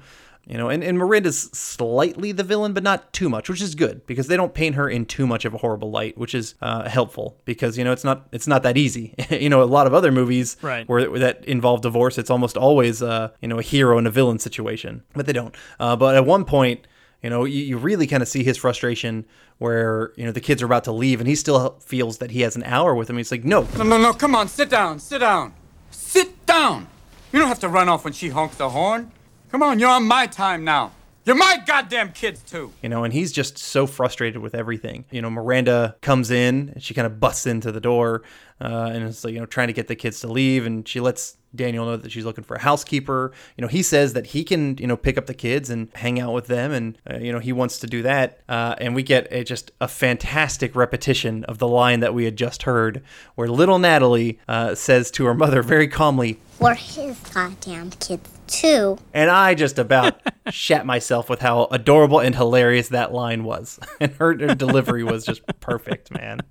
you know, and, and Miranda's slightly the villain, but not too much, which is good because they don't paint her in too much of a horrible light, which is uh, helpful because, you know, it's not, it's not that easy. You know, a lot of other movies right. where, where that involve divorce, it's almost always, uh, you know, a hero and a villain situation, but they don't. Uh, but at one point, you know, you, you really kind of see his frustration where, you know, the kids are about to leave and he still feels that he has an hour with them. He's like, no. No, no, no, come on, sit down, sit down, sit down. You don't have to run off when she honks the horn. Come on, you're on my time now. You're my goddamn kids, too. You know, and he's just so frustrated with everything. You know, Miranda comes in and she kind of busts into the door uh, and is, like, you know, trying to get the kids to leave. And she lets Daniel know that she's looking for a housekeeper. You know, he says that he can, you know, pick up the kids and hang out with them. And, uh, you know, he wants to do that. Uh, and we get a, just a fantastic repetition of the line that we had just heard where little Natalie uh, says to her mother very calmly, "We're his goddamn kids, too." And I just about shat myself with how adorable and hilarious that line was. And her, her delivery was just perfect, man.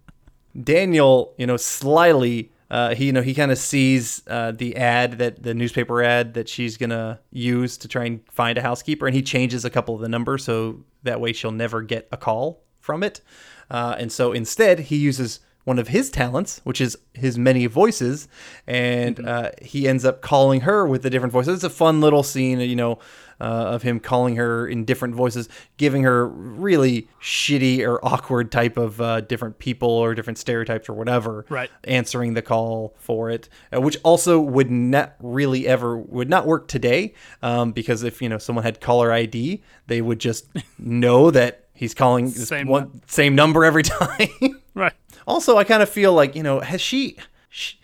Daniel, you know, slyly... Uh, he, you know, he kind of sees uh, the ad that the newspaper ad that she's gonna use to try and find a housekeeper, and he changes a couple of the numbers so that way she'll never get a call from it. Uh, and so instead, he uses one of his talents, which is his many voices, and mm-hmm. uh, he ends up calling her with the different voices. It's a fun little scene, you know, uh, of him calling her in different voices, giving her really shitty or awkward type of uh, different people or different stereotypes or whatever, right. Answering the call for it, which also would not really ever, would not work today, um, because if, you know, someone had caller I D, they would just know that He's calling same one n- same number every time. Right. Also, I kind of feel like, you know, has she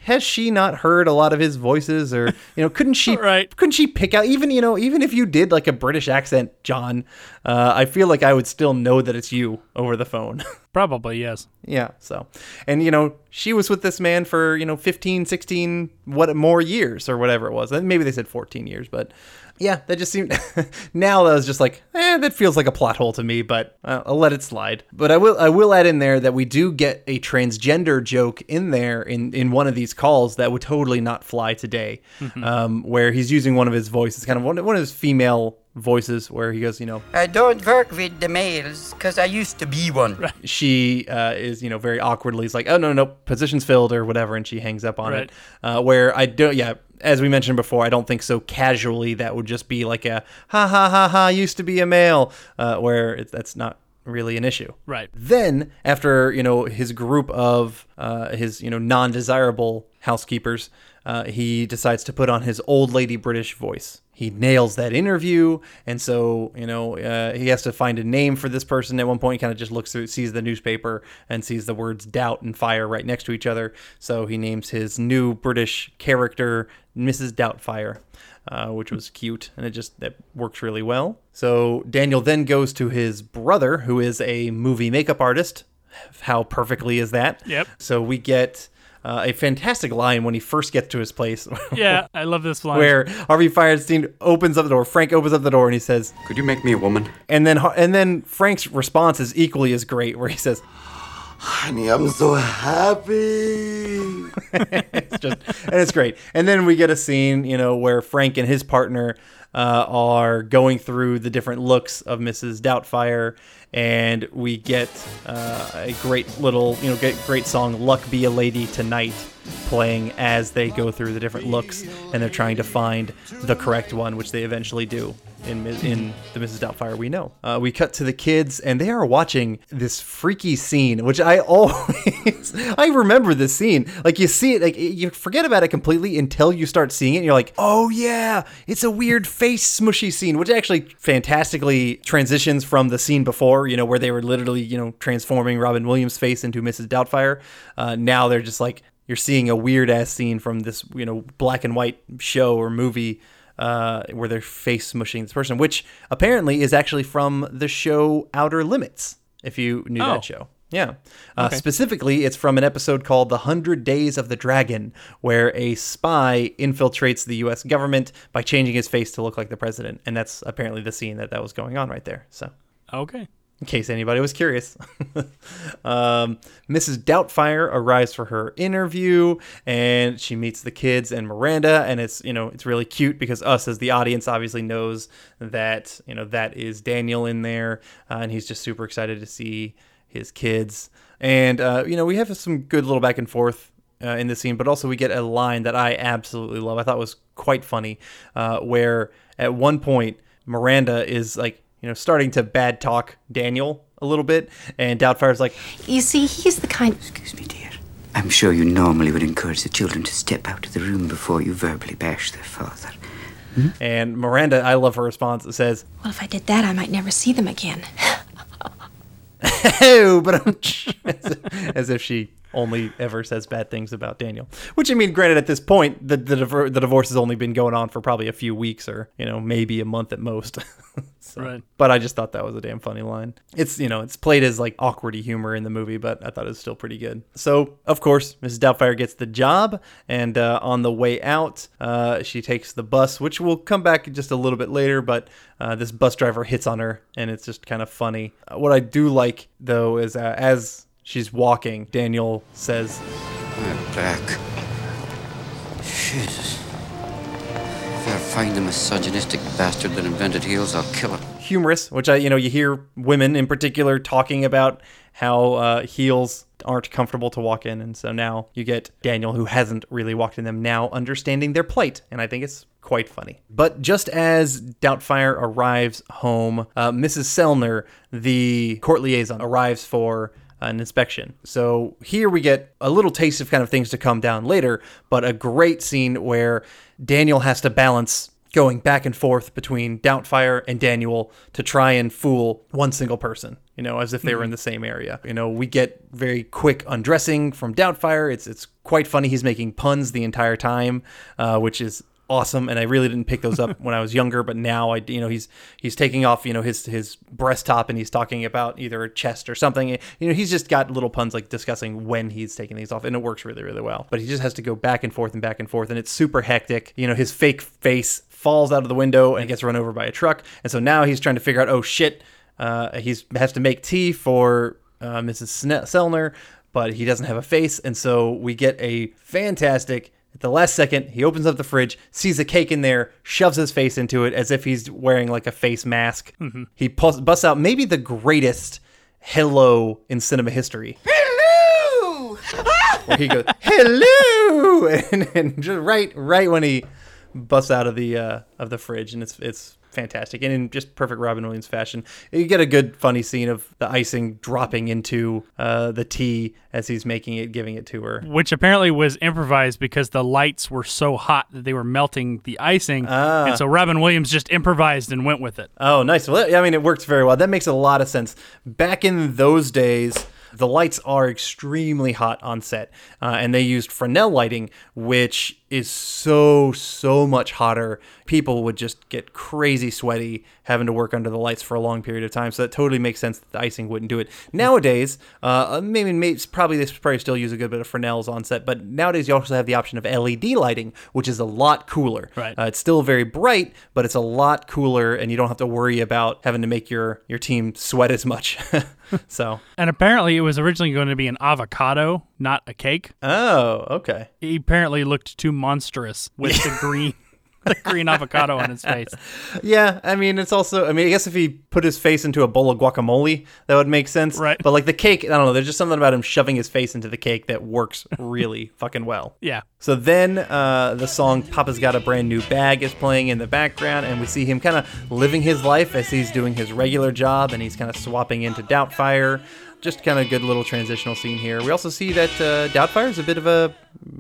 has she not heard a lot of his voices, or, you know, couldn't she right. couldn't she pick out, even, you know, even if you did like a British accent, John, uh, I feel like I would still know that it's you over the phone. Probably, yes. Yeah. So, and, you know, she was with this man for, you know, fifteen, sixteen, what more years or whatever it was. Maybe they said fourteen years, but yeah, that just seemed, now that was just like, eh, that feels like a plot hole to me, but uh, I'll let it slide. But I will I will add in there that we do get a transgender joke in there in, in one of these calls that would totally not fly today, mm-hmm. um, where he's using one of his voices, kind of one, one of his female voices, where he goes, you know, I don't work with the males because I used to be one. Right. She uh, is, you know, very awkwardly, is like, oh, no, no, position's filled or whatever, and she hangs up on right. it. Uh, where I don't, yeah. As we mentioned before, I don't think so casually that would just be like a ha ha ha ha used to be a male, uh, where it, that's not really an issue. Right. Then after, you know, his group of uh, his, you know, non-desirable housekeepers, uh, he decides to put on his old lady British voice. He nails that interview. And so, you know, uh, he has to find a name for this person. At one point, he kind of just looks through, sees the newspaper and sees the words doubt and fire right next to each other. So he names his new British character Missus Doubtfire, uh, which was cute. And it just, that works really well. So Daniel then goes to his brother, who is a movie makeup artist. How perfectly is that? Yep. So we get... Uh, a fantastic line when he first gets to his place. Yeah, I love this line. Where Harvey Fierstein opens up the door, Frank opens up the door, and he says, "Could you make me a woman?" And then, and then Frank's response is equally as great, where he says, "Honey, I'm so happy." It's just, and it's great. And then we get a scene, you know, where Frank and his partner uh, are going through the different looks of Missus Doubtfire. And we get uh, a great little, you know, get great song, Luck Be a Lady Tonight, playing as they go through the different looks, and they're trying to find the correct one, which they eventually do in in the Missus Doubtfire we know. Uh, we cut to the kids, and they are watching this freaky scene, which I always, I remember this scene. Like, you see it, like, you forget about it completely until you start seeing it, and you're like, oh yeah, it's a weird face smushy scene, which actually fantastically transitions from the scene before, you know, where they were literally, you know, transforming Robin Williams' face into Missus Doubtfire. Uh, now they're just like, you're seeing a weird ass scene from this, you know, black and white show or movie uh, where they're face smushing this person, which apparently is actually from the show Outer Limits, if you knew oh. that show. Yeah. Uh, okay. Specifically, it's from an episode called The Hundred Days of the Dragon, where a spy infiltrates the U S government by changing his face to look like the president. And that's apparently the scene that that was going on right there. So, okay. In case anybody was curious. um, Missus Doubtfire arrives for her interview, and she meets the kids and Miranda, and it's, you know, it's really cute because us as the audience obviously knows that, you know, that is Daniel in there, uh, and he's just super excited to see his kids. And, uh, you know, we have some good little back and forth uh, in this scene, but also we get a line that I absolutely love. I thought was quite funny, uh, where at one point Miranda is like, you know, starting to bad talk Daniel a little bit, and Doubtfire's like, "You see, he's the kind..." "Excuse me, dear. I'm sure you normally would encourage the children to step out of the room before you verbally bash their father." Hmm? And Miranda, I love her response, says, "Well, if I did that, I might never see them again." Oh, but I'm... as if she only ever says bad things about Daniel. Which, I mean, granted, at this point, the the, diver- the divorce has only been going on for probably a few weeks, or, you know, maybe a month at most. So, right. But I just thought that was a damn funny line. It's, you know, it's played as like awkward humor in the movie, but I thought it was still pretty good. So, of course, Missus Doubtfire gets the job, and uh, on the way out, uh, she takes the bus, which we'll come back just a little bit later, but uh, this bus driver hits on her, and it's just kind of funny. Uh, what I do like, though, is uh, as... she's walking, Daniel says, "My back. Jesus. If I find the misogynistic bastard that invented heels, I'll kill him." Humorous, which I, you know, you hear women in particular talking about how uh, heels aren't comfortable to walk in. And so now you get Daniel, who hasn't really walked in them, now understanding their plight. And I think it's quite funny. But just as Doubtfire arrives home, uh, Missus Sellner, the court liaison, arrives for an inspection. So here we get a little taste of kind of things to come down later, but a great scene where Daniel has to balance going back and forth between Doubtfire and Daniel to try and fool one single person. you know, as if they were in the same area. You know, we get very quick undressing from Doubtfire. It's it's quite funny. He's making puns the entire time, uh, which is awesome. And I really didn't pick those up when I was younger, but now I, you know, he's he's taking off, you know, his his breast top and he's talking about either a chest or something. You know, he's just got little puns like discussing when he's taking things off, and it works really, really well. But he just has to go back and forth and back and forth, and it's super hectic. You know, his fake face falls out of the window and gets run over by a truck, and so now he's trying to figure out, oh shit. Uh, he's has to make tea for uh, Missus Selner, but he doesn't have a face, and so we get a fantastic. At the last second, he opens up the fridge, sees a cake in there, shoves his face into it as if he's wearing like a face mask. Mm-hmm. He pus- busts out maybe the greatest hello in cinema history. Hello! Where he goes hello, and, and just right, right when he busts out of the uh, of the fridge, and it's it's. fantastic, and in just perfect Robin Williams fashion. You get a good funny scene of the icing dropping into uh the tea as he's making it, giving it to her, which apparently was improvised because the lights were so hot that they were melting the icing, ah. and so Robin Williams just improvised and went with it. Oh, nice. Well, I mean, it works very well. That makes a lot of sense. Back in those days, the lights are extremely hot on set, uh, and they used Fresnel lighting, which is so, so much hotter. People would just get crazy sweaty having to work under the lights for a long period of time, so that totally makes sense that the icing wouldn't do it. Nowadays, uh, maybe, maybe probably they probably still use a good bit of Fresnels on set, but nowadays you also have the option of L E D lighting, which is a lot cooler. Right. Uh, it's still very bright, but it's a lot cooler, and you don't have to worry about having to make your, your team sweat as much. So, and apparently it was originally going to be an avocado, not a cake. Oh, okay. He apparently looked too monstrous with the green the green avocado on his face. Yeah, I mean, it's also, I mean, I guess if he put his face into a bowl of guacamole, that would make sense. Right. But like the cake, I don't know, there's just something about him shoving his face into the cake that works really fucking well. Yeah. So then uh, the song Papa's Got a Brand New Bag is playing in the background, and we see him kind of living his life as he's doing his regular job, and he's kind of swapping into Doubtfire. Just kind of a good little transitional scene here. We also see that uh, Doubtfire is a bit of a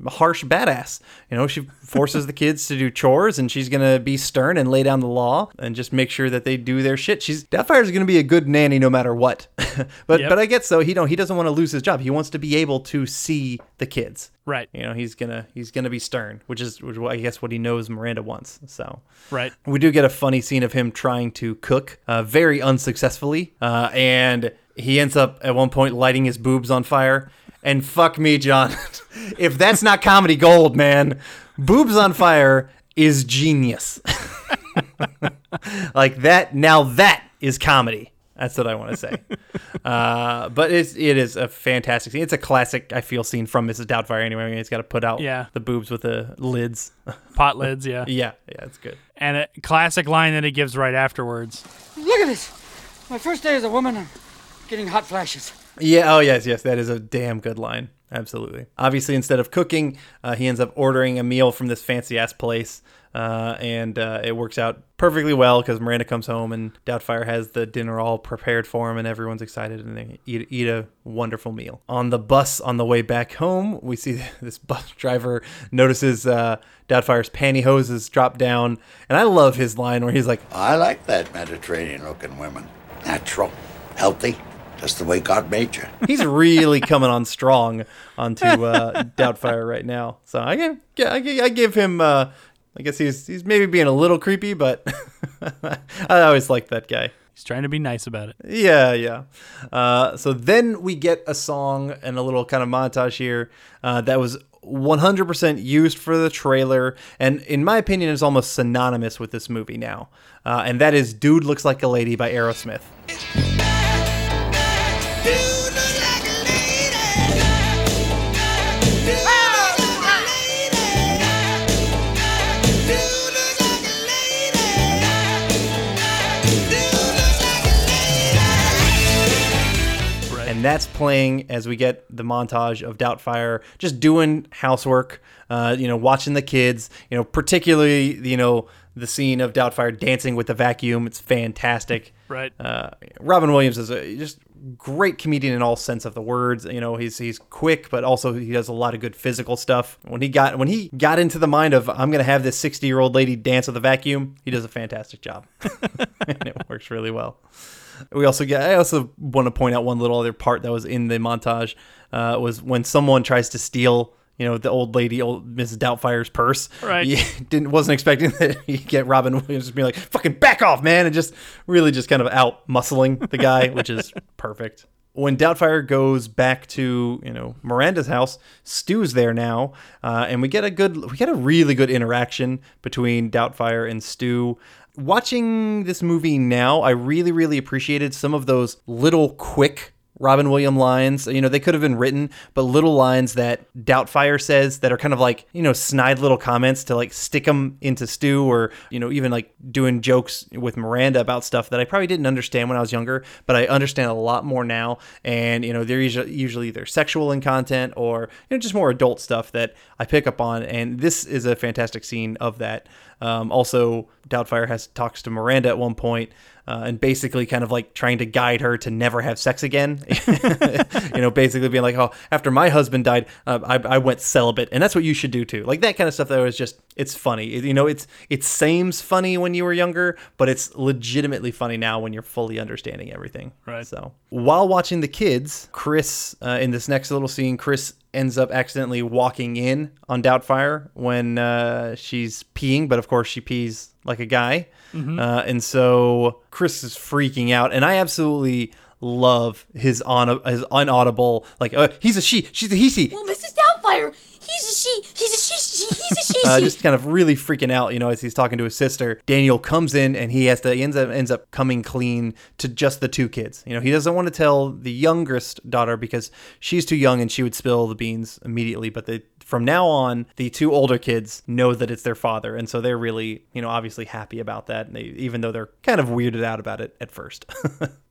harsh badass. You know, she forces the kids to do chores, and she's going to be stern and lay down the law and just make sure that they do their shit. She's Doubtfire is going to be a good nanny no matter what. but yep. but I guess so. He don't he doesn't want to lose his job. He wants to be able to see the kids. Right. You know, he's gonna he's gonna be stern, which is which, I guess what he knows Miranda wants. So right. We do get a funny scene of him trying to cook, uh, very unsuccessfully, uh, and. He ends up, at one point, lighting his boobs on fire. And fuck me, John. If that's not comedy gold, man, boobs on fire is genius. Like that, now that is comedy. That's what I want to say. uh, but it's, it is a fantastic scene. It's a classic, I feel, scene from Missus Doubtfire anyway. I mean, he's got to put out yeah. the boobs with the lids. Pot lids, yeah. Yeah, yeah, it's good. And a classic line that he gives right afterwards. Look at this. My first day as a woman... Getting hot flashes. Yeah. Oh, yes, yes. That is a damn good line. Absolutely. Obviously, instead of cooking, uh, he ends up ordering a meal from this fancy-ass place, uh, and uh, it works out perfectly well because Miranda comes home and Doubtfire has the dinner all prepared for him, and everyone's excited, and they eat, eat a wonderful meal. On the bus on the way back home, we see this bus driver notices uh, Doubtfire's pantyhoses drop down, and I love his line where he's like, I like that Mediterranean-looking women. Natural, healthy. That's the way God made you. He's really coming on strong onto uh, Doubtfire right now. So I give, I give, I give him, uh, I guess he's he's maybe being a little creepy, but I always liked that guy. He's trying to be nice about it. Yeah, yeah. Uh, so then we get a song and a little kind of montage here uh, that was one hundred percent used for the trailer, and in my opinion is almost synonymous with this movie now. Uh, and that is Dude Looks Like a Lady by Aerosmith. That's playing as we get the montage of Doubtfire just doing housework, uh, you know, watching the kids, you know, particularly, you know, the scene of Doubtfire dancing with the vacuum. It's fantastic. Right. Uh, Robin Williams is a just great comedian in all sense of the words. You know, he's he's quick, but also he does a lot of good physical stuff. When he got when he got into the mind of I'm gonna have this sixty year old lady dance with a vacuum, he does a fantastic job, and it works really well. We also get, I also want to point out one little other part that was in the montage uh, was when someone tries to steal, you know, the old lady, old Missus Doubtfire's purse. Right. You didn't, wasn't expecting that you get Robin Williams just being like, fucking back off, man. And just really just kind of out muscling the guy, which is perfect. When Doubtfire goes back to, you know, Miranda's house, Stu's there now, uh, and we get a good, we get a really good interaction between Doubtfire and Stu. Watching this movie now, I really, really appreciated some of those little quick Robin Williams lines. You know, they could have been written, but little lines that Doubtfire says that are kind of like, you know, snide little comments to like stick them into Stu, or, you know, even like doing jokes with Miranda about stuff that I probably didn't understand when I was younger, but I understand a lot more now. And, you know, they're usually, usually they're sexual in content, or, you know, just more adult stuff that I pick up on. And this is a fantastic scene of that. Um, also, Doubtfire has talks to Miranda at one point, uh, and basically kind of like trying to guide her to never have sex again. You know, basically being like, oh, after my husband died, uh, I, I went celibate, and that's what you should do too. Like that kind of stuff that was just, it's funny. It, you know, it's it seems funny when you were younger, but it's legitimately funny now when you're fully understanding everything. Right. So while watching the kids, Chris, uh, in this next little scene, Chris ends up accidentally walking in on Doubtfire when uh, she's peeing, but of course she pees like a guy. Mm-hmm. Uh, and so Chris is freaking out, and I absolutely love his on his inaudible, like, uh, he's a she, she's a he, she. Well, Missus Doubtfire, he's a she, he's a she, she he's a she, she. Uh, just kind of really freaking out, you know, as he's talking to his sister. Daniel comes in, and he has to, he ends up, ends up coming clean to just the two kids. You know, he doesn't want to tell the youngest daughter because she's too young and she would spill the beans immediately, but they, from now on, the two older kids know that it's their father. And so they're really, you know, obviously happy about that. And they, even though they're kind of weirded out about it at first.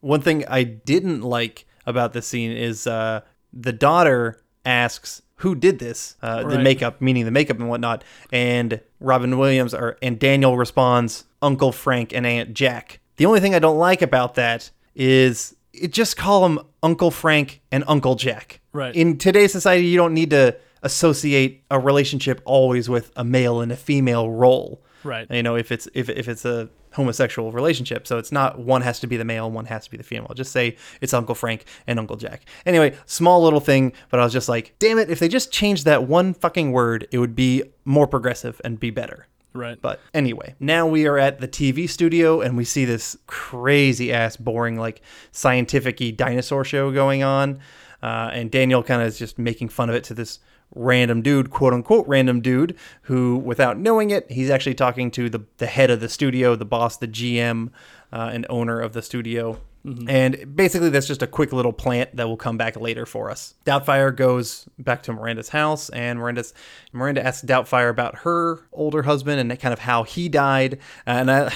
One thing I didn't like about this scene is uh, the daughter asks who did this, uh, right. the makeup, meaning the makeup and whatnot. And Robin Williams or and Daniel responds, Uncle Frank and Aunt Jack. The only thing I don't like about that is it just call them Uncle Frank and Uncle Jack. Right. In today's society, you don't need to associate a relationship always with a male and a female role, right? You know, if it's if if it's a homosexual relationship, so it's not one has to be the male, one has to be the female. Just say it's Uncle Frank and Uncle Jack. Anyway, small little thing, but I was just like, damn it! If they just changed that one fucking word, it would be more progressive and be better. Right. But anyway, now we are at the T V studio, and we see this crazy ass, boring, like scientific-y dinosaur show going on, uh, and Daniel kind of is just making fun of it to this random dude, quote unquote random dude, who without knowing it, he's actually talking to the the head of the studio, the boss, the G M, uh, and owner of the studio. Mm-hmm. And basically that's just a quick little plant that will come back later for us. Doubtfire goes back to Miranda's house, and Miranda's Miranda asks Doubtfire about her older husband and kind of how he died. Uh, and I,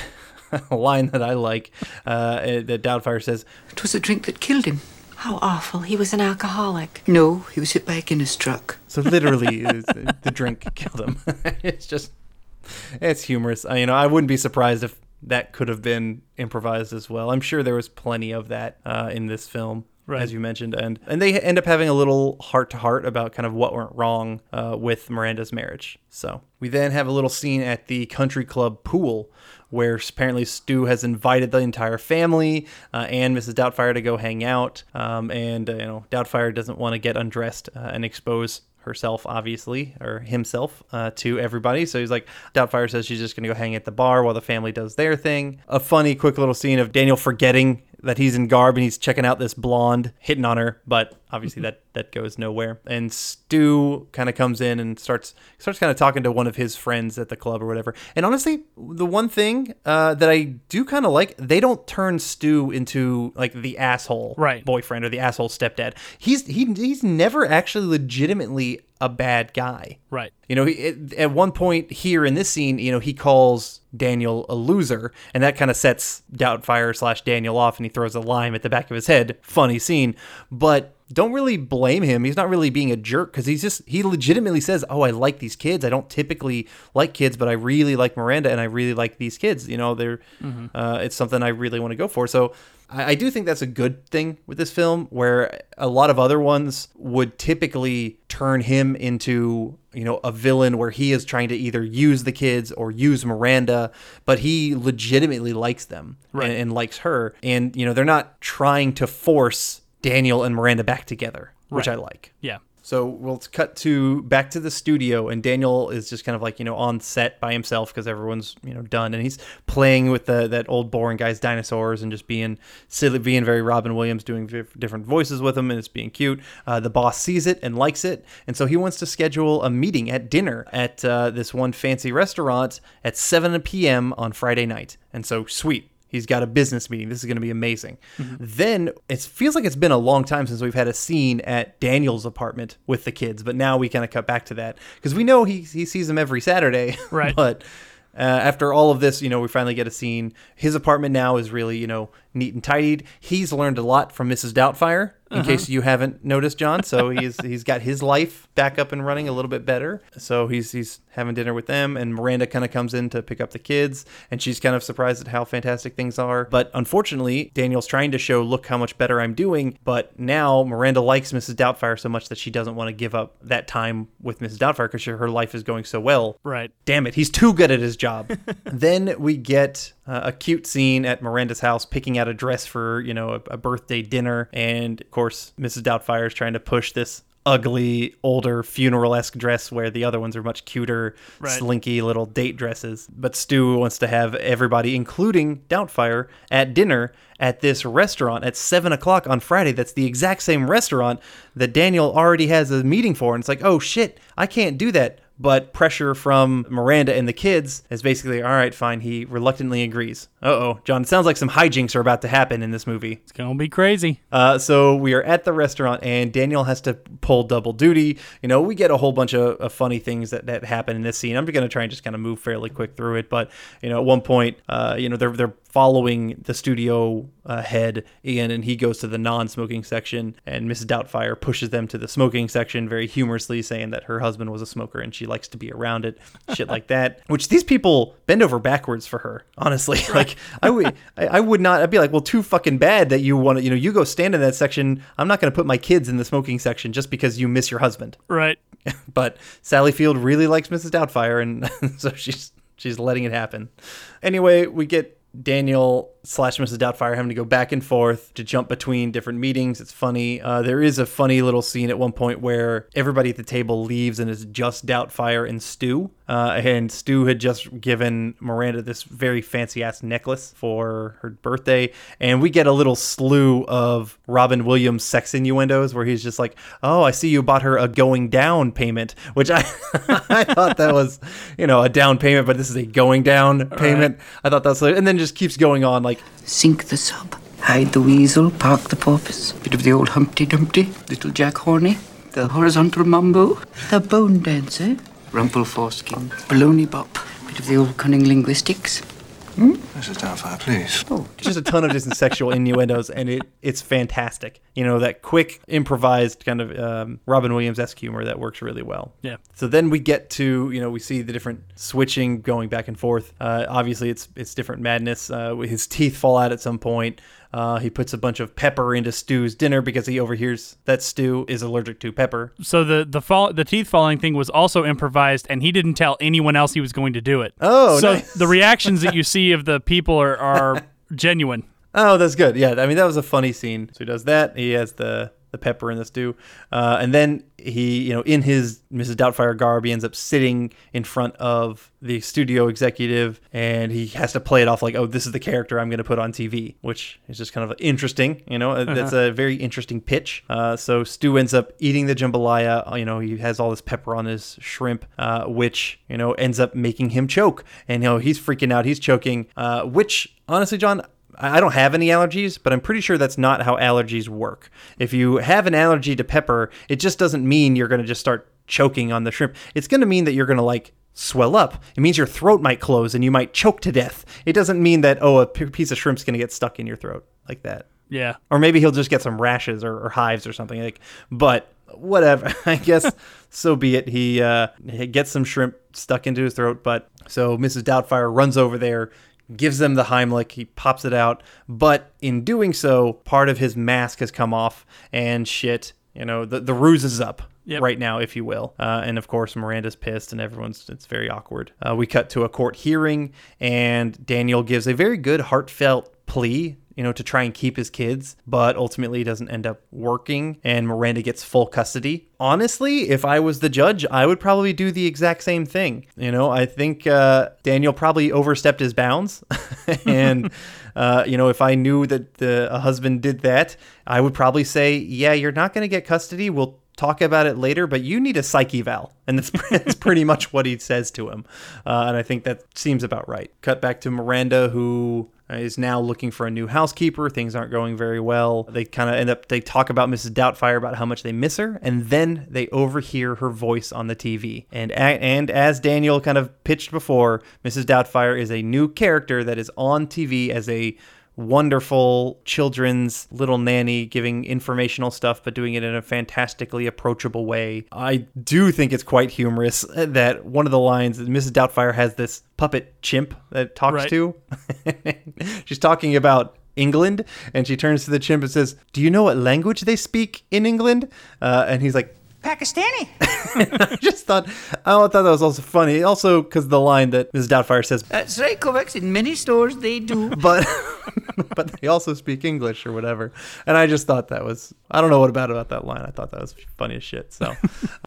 a line that I like, uh, that Doubtfire says, "It was a drink that killed him." How awful. He was an alcoholic. No, he was hit by a Guinness truck. So literally, the drink killed him. It's just, it's humorous. I, you know, I wouldn't be surprised if that could have been improvised as well. I'm sure there was plenty of that uh, in this film, right, as you mentioned. And, and they end up having a little heart-to-heart about kind of what went wrong uh, with Miranda's marriage. So we then have a little scene at the country club pool, where apparently Stu has invited the entire family uh, and Missus Doubtfire to go hang out. Um, and, uh, you know, Doubtfire doesn't want to get undressed uh, and expose herself, obviously, or himself uh, to everybody. So he's like, Doubtfire says she's just going to go hang at the bar while the family does their thing. A funny, quick little scene of Daniel forgetting that he's in garb and he's checking out this blonde, hitting on her, but obviously that, that goes nowhere. And Stu kind of comes in and starts starts kind of talking to one of his friends at the club or whatever. And honestly, the one thing uh, that I do kind of like, they don't turn Stu into like the asshole right. boyfriend or the asshole stepdad. He's he he's never actually legitimately a bad guy. Right. You know, he, at one point here in this scene, you know, he calls Daniel a loser, and that kind of sets Doubtfire slash Daniel off, and he throws a lime at the back of his head. Funny scene. But don't really blame him. He's not really being a jerk because he's just, he legitimately says, oh, I like these kids. I don't typically like kids, but I really like Miranda and I really like these kids. You know, they're, mm-hmm. uh, it's something I really want to go for. So I, I do think that's a good thing with this film, where a lot of other ones would typically turn him into, you know, a villain where he is trying to either use the kids or use Miranda, but he legitimately likes them, right, and, and likes her. And, you know, they're not trying to force Daniel and Miranda back together, which right. I like. Yeah. So we'll cut to back to the studio, and Daniel is just kind of like, you know, on set by himself because everyone's, you know, done, and he's playing with the that old boring guy's dinosaurs and just being silly, being very Robin Williams, doing v- different voices with him, and it's being cute. Uh, the boss sees it and likes it, and so he wants to schedule a meeting at dinner at uh, this one fancy restaurant at seven p.m. on Friday night, and so sweet. He's got a business meeting. This is going to be amazing. Mm-hmm. Then it feels like it's been a long time since we've had a scene at Daniel's apartment with the kids, but now we kind of cut back to that because we know he he sees them every Saturday. Right. But uh, after all of this, you know, we finally get a scene. His apartment now is really, you know, neat and tidied. He's learned a lot from Missus Doubtfire, in uh-huh. case you haven't noticed, John. So he's he's got his life back up and running a little bit better. So he's he's having dinner with them, and Miranda kind of comes in to pick up the kids, and she's kind of surprised at how fantastic things are. But unfortunately, Daniel's trying to show, look how much better I'm doing. But now Miranda likes Missus Doubtfire so much that she doesn't want to give up that time with Missus Doubtfire because her life is going so well. Right. Damn it, he's too good at his job. Then we get uh, a cute scene at Miranda's house picking out a dress for, you know, a, a birthday dinner, and of course, Missus Doubtfire is trying to push this ugly, older, funeral-esque dress where the other ones are much cuter, right. slinky little date dresses. But Stu wants to have everybody, including Doubtfire, at dinner at this restaurant at seven o'clock on Friday. That's the exact same restaurant that Daniel already has a meeting for. And it's like, oh, shit, I can't do that. But pressure from Miranda and the kids is basically, all right, fine. He reluctantly agrees. Uh-oh. John, it sounds like some hijinks are about to happen in this movie. It's going to be crazy. Uh, so we are at the restaurant, and Daniel has to pull double duty. You know, we get a whole bunch of, of funny things that, that happen in this scene. I'm going to try and just kind of move fairly quick through it. But, you know, at one point, uh, you know, they're they're following the studio uh, head, Ian, and he goes to the non-smoking section, and Missus Doubtfire pushes them to the smoking section very humorously, saying that her husband was a smoker and she likes to be around it, shit like that. Which these people bend over backwards for her, honestly. Like I would, I would not. I'd be like, well, too fucking bad that you want to, you know, you go stand in that section. I'm not going to put my kids in the smoking section just because you miss your husband. Right. But Sally Field really likes Missus Doubtfire, and so she's she's letting it happen. Anyway, we get Daniel slash Missus Doubtfire having to go back and forth to jump between different meetings. It's funny. Uh, there is a funny little scene at one point where everybody at the table leaves and it's just Doubtfire and Stu. Uh, and Stu had just given Miranda this very fancy ass necklace for her birthday. And we get a little slew of Robin Williams sex innuendos where he's just like, oh, I see you bought her a going down payment, which I, I thought that was, you know, a down payment, but this is a going down payment. Right. I thought that's, and then just keeps going on like, sink the sub, hide the weasel, park the porpoise, bit of the old Humpty Dumpty, little Jack Horny, the horizontal mambo, the bone dancer, rumple foreskin, baloney bop, bit of the old cunning linguistics. Hmm? Missus Doubtfire, please. Oh, just a ton of just sexual innuendos, and it it's fantastic. You know, that quick, improvised kind of um, Robin Williams-esque humor that works really well. Yeah. So then we get to, you know, we see the different switching going back and forth. Uh, obviously, it's it's different madness. Uh, his teeth fall out at some point. Uh, he puts a bunch of pepper into Stu's dinner because he overhears that Stu is allergic to pepper. So the the fall, the teeth falling thing was also improvised, and he didn't tell anyone else he was going to do it. Oh, so nice. The reactions that you see of the people are, are genuine. Oh, that's good. Yeah, I mean, that was a funny scene. So he does that. He has the... the pepper in the stew. Uh, and then he, you know, in his Missus Doubtfire garb, he ends up sitting in front of the studio executive, and he has to play it off like, oh, this is the character I'm going to put on T V, which is just kind of interesting. You know, uh-huh. That's a very interesting pitch. Uh, so Stu ends up eating the jambalaya. You know, he has all this pepper on his shrimp, uh, which, you know, ends up making him choke. And, you know, he's freaking out. He's choking, uh, which, honestly, John, I don't have any allergies, but I'm pretty sure that's not how allergies work. If you have an allergy to pepper, it just doesn't mean you're going to just start choking on the shrimp. It's going to mean that you're going to like swell up. It means your throat might close and you might choke to death. It doesn't mean that, oh, a p- piece of shrimp's going to get stuck in your throat like that. Yeah. Or maybe he'll just get some rashes or, or hives or something. Like, but whatever. I guess so be it. He, uh, he gets some shrimp stuck into his throat. But so Missus Doubtfire runs over there, gives them the Heimlich. He pops it out. But in doing so, part of his mask has come off and shit. You know, the, the ruse is up. Yep. Right now, if you will. Uh, and of course, Miranda's pissed and everyone's, it's very awkward. Uh, we cut to a court hearing and Daniel gives a very good heartfelt plea, you know, to try and keep his kids, but ultimately doesn't end up working and Miranda gets full custody. Honestly, if I was the judge, I would probably do the exact same thing. You know, I think uh, Daniel probably overstepped his bounds. And, uh, you know, if I knew that the a husband did that, I would probably say, yeah, you're not going to get custody. We'll talk about it later, but you need a psych eval. And that's, that's pretty much what he says to him. Uh, and I think that seems about right. Cut back to Miranda, who is now looking for a new housekeeper. Things aren't going very well. They kind of end up, they talk about Missus Doubtfire, about how much they miss her. And then they overhear her voice on the T V. And, and as Daniel kind of pitched before, Missus Doubtfire is a new character that is on T V as a wonderful children's little nanny giving informational stuff, but doing it in a fantastically approachable way. I do think it's quite humorous that one of the lines that Missus Doubtfire has this puppet chimp that talks right. to. She's talking about England, and she turns to the chimp and says, "Do you know what language they speak in England?" Uh, and he's like, "Pakistani." I just thought, I thought that was also funny. Also, because the line that Missus Doubtfire says, "That's right, Kovacs. In many stores they do," but but they also speak English or whatever. And I just thought that was, I don't know what about about that line. I thought that was funny as shit. So,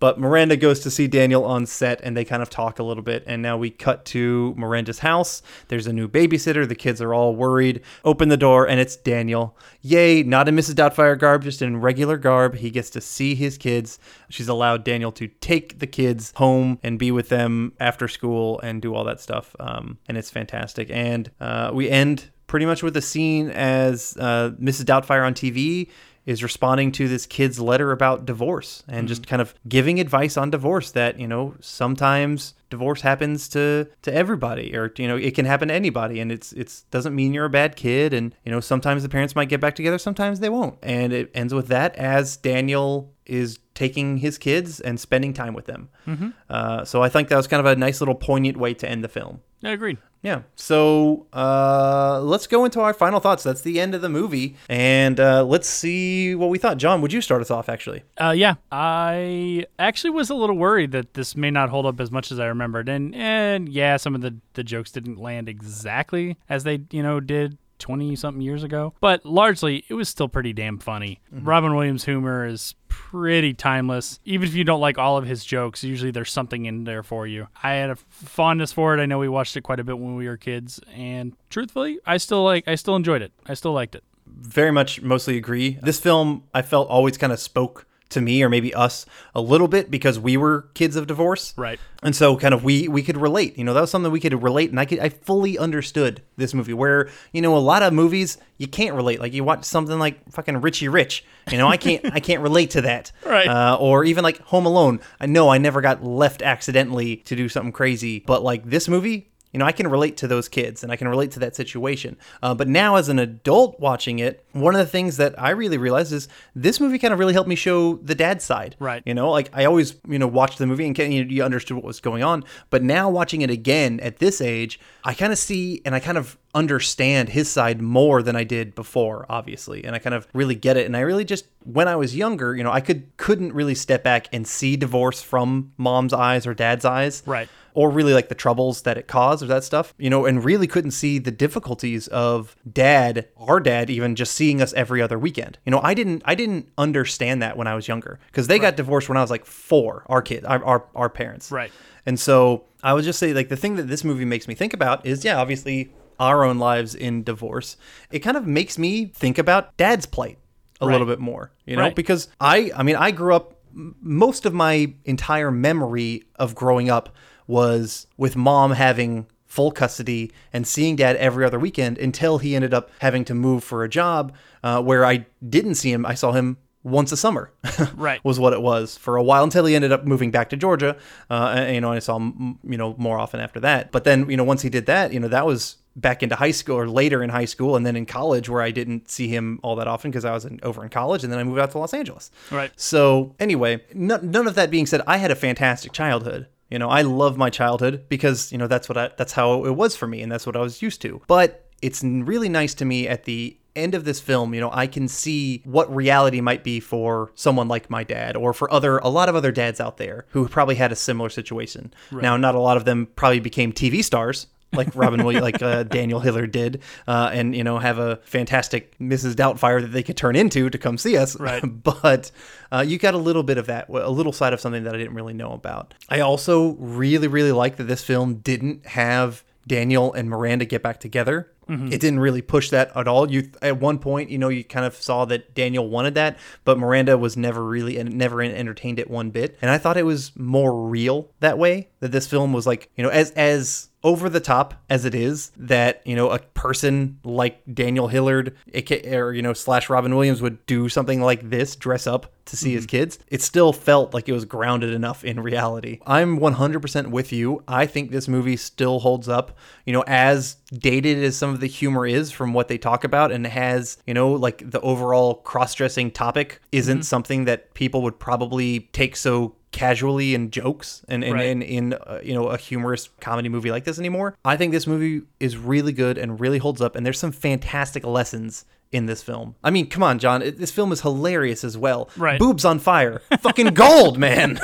but Miranda goes to see Daniel on set, and they kind of talk a little bit. And now we cut to Miranda's house. There's a new babysitter. The kids are all worried. Open the door, and it's Daniel. Yay! Not in Missus Doubtfire garb, just in regular garb. He gets to see his kids. She's allowed Daniel to take the kids home and be with them after school and do all that stuff. Um, and it's fantastic. And uh, we end pretty much with a scene as uh, Missus Doubtfire on T V is responding to this kid's letter about divorce and mm-hmm. just kind of giving advice on divorce that, you know, sometimes divorce happens to, to everybody, or, you know, it can happen to anybody, and it's, it's doesn't mean you're a bad kid. And, you know, sometimes the parents might get back together, sometimes they won't. And it ends with that as Daniel is taking his kids and spending time with them. Mm-hmm. Uh, so I think that was kind of a nice little poignant way to end the film. I agreed. Yeah. So uh, let's go into our final thoughts. That's the end of the movie. And uh, let's see what we thought. John, would you start us off, actually? Uh, yeah. I actually was a little worried that this may not hold up as much as I remembered. And, and yeah, some of the, the jokes didn't land exactly as they, you know, did twenty-something years ago. But largely, it was still pretty damn funny. Mm-hmm. Robin Williams' humor is pretty timeless. Even if you don't like all of his jokes, usually there's something in there for you. I had a fondness for it. I know we watched it quite a bit when we were kids, and truthfully, I still like. I still enjoyed it. I still liked it. Very much mostly agree. This film, I felt, always kind of spoke to me, or maybe us, a little bit, because we were kids of divorce. Right. And so kind of we we could relate. You know, that was something we could relate. And I could I fully understood this movie, where, you know, a lot of movies you can't relate. Like, you watch something like fucking Richie Rich. You know, I can't I can't relate to that. Right. Uh, or even like Home Alone. I know I never got left accidentally to do something crazy. But like this movie, you know, I can relate to those kids and I can relate to that situation. Uh, but now as an adult watching it, one of the things that I really realized is this movie kind of really helped me show the dad side. Right. You know, like I always, you know, watched the movie and you, you understood what was going on. But now watching it again at this age, I kind of see and I kind of understand his side more than I did before, obviously. And I kind of really get it. And I really just, when I was younger, you know, I could, couldn't really step back and see divorce from mom's eyes or dad's eyes. Right. Or really like the troubles that it caused or that stuff, you know, and really couldn't see the difficulties of dad, our dad, even just seeing us every other weekend. You know, I didn't, I didn't understand that when I was younger, because they right. got divorced when I was like four, our kid, our, our, our parents. Right. And so I would just say, like, the thing that this movie makes me think about is, yeah, obviously our own lives in divorce. It kind of makes me think about dad's plight a right. little bit more, you know, right. because I, I mean, I grew up, most of my entire memory of growing up was with mom having full custody and seeing dad every other weekend, until he ended up having to move for a job uh, where I didn't see him. I saw him once a summer, right? Was what it was for a while, until he ended up moving back to Georgia. Uh, and, you know, and I saw him, you know, more often after that. But then, you know, once he did that, you know, that was back into high school, or later in high school, and then in college, where I didn't see him all that often because I was in, over in college, and then I moved out to Los Angeles. Right. So anyway, no, none of that being said, I had a fantastic childhood. You know, I love my childhood because, you know, that's what I, that's how it was for me, and that's what I was used to. But it's really nice to me at the end of this film, you know, I can see what reality might be for someone like my dad, or for other a lot of other dads out there who probably had a similar situation. Right. Now, not a lot of them probably became T V stars like Robin Williams, like uh, Daniel Hiller did, uh, and, you know, have a fantastic Missus Doubtfire that they could turn into to come see us. Right. But uh, you got a little bit of that, a little side of something that I didn't really know about. I also really, really like that this film didn't have Daniel and Miranda get back together. Mm-hmm. It didn't really push that at all. You at one point, you know, you kind of saw that Daniel wanted that, but Miranda was never really and never entertained it one bit. And I thought it was more real that way, that this film was like, you know, as as over the top as it is, that, you know, a person like Daniel Hillard, aka, or, you know, slash Robin Williams, would do something like this, dress up to see mm-hmm. his kids. It still felt like it was grounded enough in reality. I'm one hundred percent with you. I think this movie still holds up, you know, as dated as some of the humor is from what they talk about, and has, you know, like the overall cross-dressing topic isn't mm-hmm. something that people would probably take so casually in jokes and in, right. in, in uh, you know, a humorous comedy movie like this anymore. I think this movie is really good and really holds up, and there's some fantastic lessons in this film. I mean, come on, John, it, this film is hilarious as well. Right. Boobs on fire. Fucking gold, man.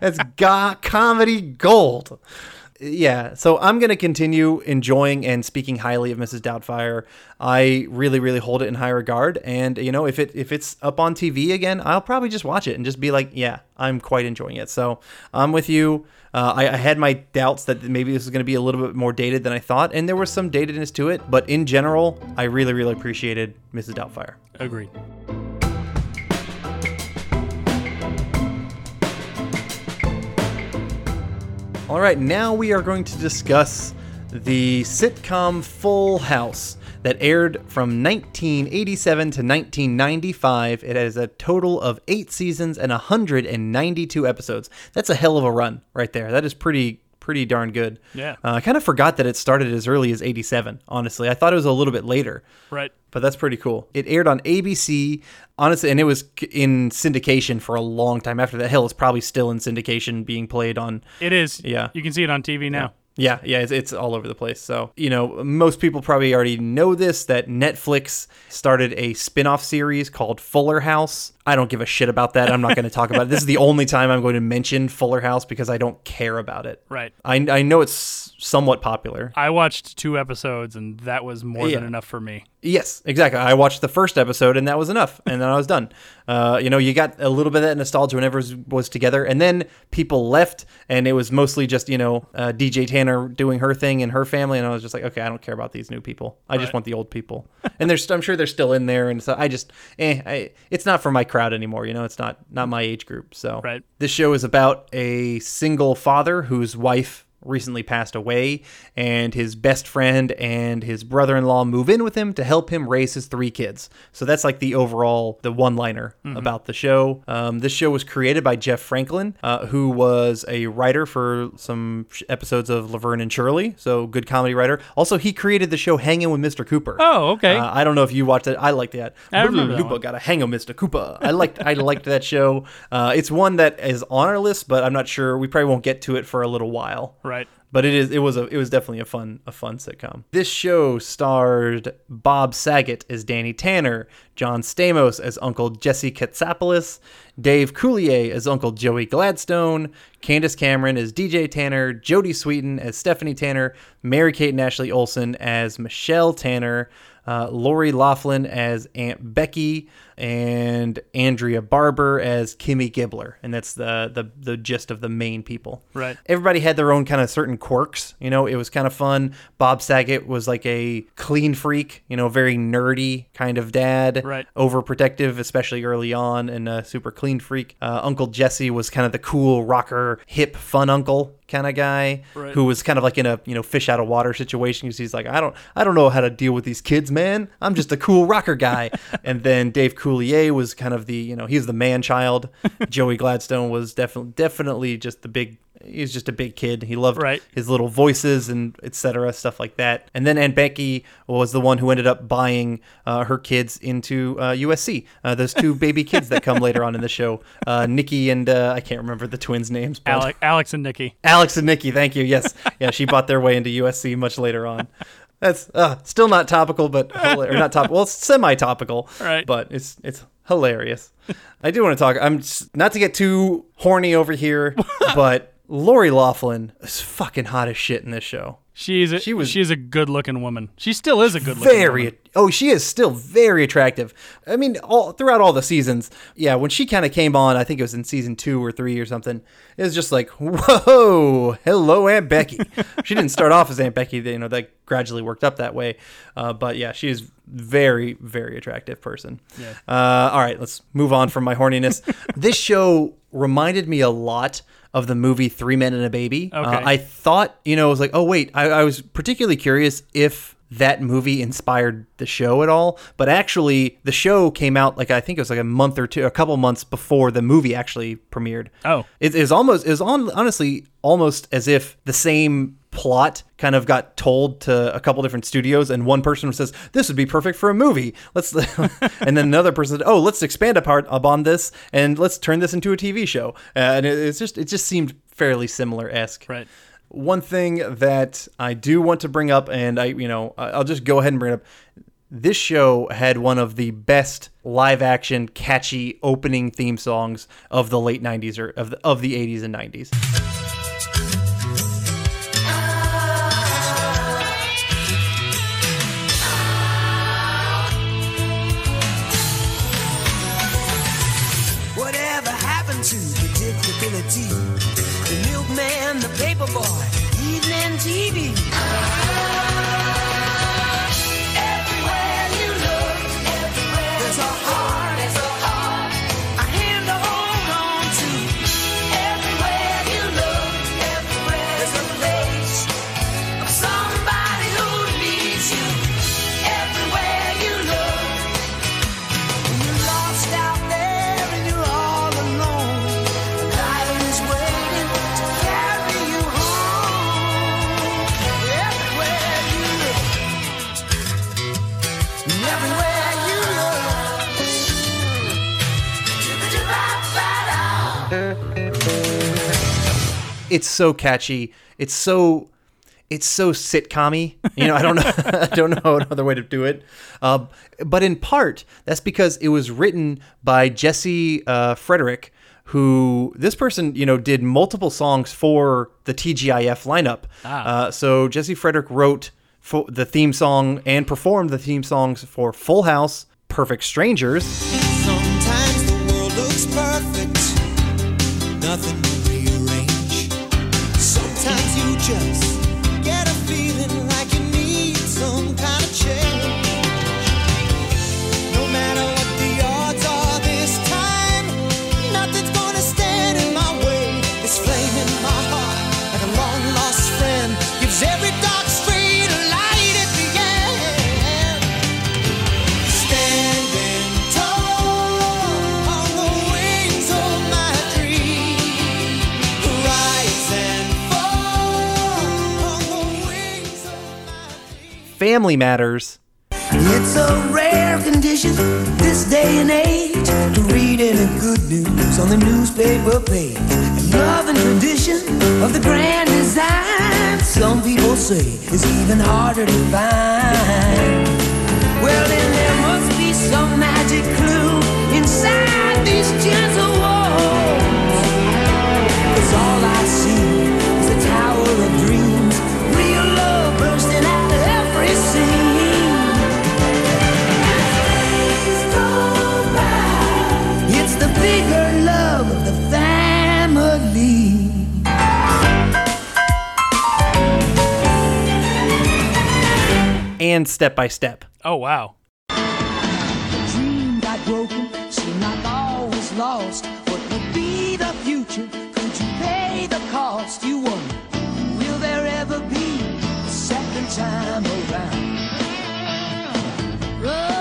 That's go- comedy gold. Yeah, so I'm going to continue enjoying and speaking highly of Missus Doubtfire. I really, really hold it in high regard. And, you know, if it if it's up on T V again, I'll probably just watch it and just be like, yeah, I'm quite enjoying it. So I'm with you. Uh, I, I had my doubts that maybe this was going to be a little bit more dated than I thought, and there was some datedness to it. But in general, I really, really appreciated Missus Doubtfire. Agreed. All right, now we are going to discuss the sitcom Full House that aired from nineteen eighty-seven to nineteen ninety-five. It has a total of eight seasons and one hundred ninety-two episodes. That's a hell of a run right there. That is pretty pretty darn good. Yeah. Uh, I kind of forgot that it started as early as eighty-seven, honestly. I thought it was a little bit later. Right. But that's pretty cool. It aired on A B C, honestly, and it was in syndication for a long time after that. Hell, it's probably still in syndication, being played on. It is. Yeah. You can see it on T V now. Yeah. Yeah, yeah, it's, it's all over the place. So, you know, most people probably already know this, that Netflix started a spin-off series called Fuller House. I don't give a shit about that. I'm not going to talk about it. This is the only time I'm going to mention Fuller House because I don't care about it. Right. I, I know it's somewhat popular. I watched two episodes, and that was more yeah. than enough for me. Yes, exactly. I watched the first episode, and that was enough, and then I was done. Uh, you know, you got a little bit of that nostalgia whenever it was together, and then people left, and it was mostly just, you know, uh, D J Tanner doing her thing and her family, and I was just like, okay, I don't care about these new people. I right. just want the old people. And there's, I'm sure they're still in there, and so I just, eh, I, it's not for my crowd anymore, you know? It's not, not my age group, so. Right. This show is about a single father whose wife recently passed away, and his best friend and his brother-in-law move in with him to help him raise his three kids. So that's like the overall, the one-liner mm-hmm. about the show. Um, this show was created by Jeff Franklin, uh, who was a writer for some sh- episodes of Laverne and Shirley, so good comedy writer. Also, he created the show Hangin' with Mister Cooper. Oh, okay. Uh, I don't know if you watched it. I liked that. I remember that one. Got a hangin' with Mister Cooper. I liked, I liked that show. Uh, it's one that is on our list, but I'm not sure. We probably won't get to it for a little while. Right. Right. But it is it was a it was definitely a fun a fun sitcom. This show starred Bob Saget as Danny Tanner, John Stamos as Uncle Jesse Katsopoulos, Dave Coulier as Uncle Joey Gladstone, Candace Cameron as D J Tanner, Jodie Sweetin as Stephanie Tanner, Mary-Kate and Ashley Olsen as Michelle Tanner, uh, Lori Loughlin as Aunt Becky, and Andrea Barber as Kimmy Gibbler. And that's the, the the gist of the main people. Right. Everybody had their own kind of certain quirks. You know, it was kind of fun. Bob Saget was like a clean freak, you know, very nerdy kind of dad. Right. Overprotective, especially early on, and a super clean freak. Uh, Uncle Jesse was kind of the cool rocker, hip, fun uncle kind of guy, right. who was kind of like in a, you know, fish out of water situation, because he's like, I don't I don't know how to deal with these kids, man. I'm just a cool rocker guy. And then Dave Coulier was kind of the, you know, he's the man child. Joey Gladstone was definitely definitely just the big, he was just a big kid. He loved right. his little voices and et cetera, stuff like that. And then Aunt Becky was the one who ended up buying uh, her kids into uh, U S C. Uh, those two baby kids that come later on in the show, uh, Nikki and uh, I can't remember the twins' names. But Alec, Alex and Nikki. Alex and Nikki. Thank you. Yes. Yeah. She bought their way into U S C much later on. That's uh, still not topical, but or not topical. Well, it's semi-topical, right. but it's it's hilarious. I do want to talk. I'm just, not to get too horny over here, but Lori Loughlin is fucking hot as shit in this show. She's a, she was she's a good-looking woman. She still is a good-looking very, woman. Oh, she is still very attractive. I mean, all throughout all the seasons. Yeah, when she kind of came on, I think it was in season two or three or something, it was just like, whoa, hello, Aunt Becky. She didn't start off as Aunt Becky. They, you know, that gradually worked up that way. Uh, but yeah, she is very, very attractive person. Yeah. Uh, all right, let's move on from my horniness. This show reminded me a lot of the movie Three Men and a Baby. Okay. Uh, I thought, you know, I was like, oh, wait, I, I was particularly curious if that movie inspired the show at all, but actually the show came out like I think it was like a month or two a couple months before the movie actually premiered. Oh, it is almost is on honestly almost as if the same plot kind of got told to a couple different studios, and one person says this would be perfect for a movie, let's and then another person said, oh, let's expand apart upon this and let's turn this into a T V show, uh, and it, it's just it just seemed fairly similar-esque. Right. One thing that I do want to bring up, and I, you know, I'll just go ahead and bring it up. This show had one of the best live-action, catchy opening theme songs of the late nineties or of the, of the eighties and nineties. Whatever happened to predictability? Man, the paperboy, evening T V. Everywhere you look, everywhere there's a heart, there's a heart, a hand to hold on to. Everywhere you look, everywhere there's a face of somebody who needs you. Everywhere you look, when you're lost out there and you're all alone, life is waiting. It's so catchy. It's so, it's so sitcom-y. You know, I don't know, I don't know another way to do it. Uh, but in part, that's because it was written by Jesse uh, Frederick, who this person, you know, did multiple songs for the T G I F lineup. Ah. Uh, so Jesse Frederick wrote for the theme song and performed the theme songs for Full House, Perfect Strangers. Sometimes the world looks perfect. Nothing to rearrange. Sometimes you just get a feeling like you need some kind of change. No matter what the odds are this time, nothing's gonna stand in my way. This flame in my heart, like a long lost friend, gives every dark street a light at the end. Standing tall on the wings of my dream, rise and fall on the wings of my dream. Family Matters. It's a rare condition this day and age to read any good news on the newspaper page. And love and tradition of the grand design, some people say, is even harder to find. Well, then there must be some magic clue inside these gentle walls. 'Cause all I see is a tower of dreams, real love bursting out of every scene. Bigger love of the family. And Step by Step. Oh, wow. The dream got broken, seemed like always lost. What would be the future? Could you pay the cost? You wonder, will there ever be a second time around? Oh.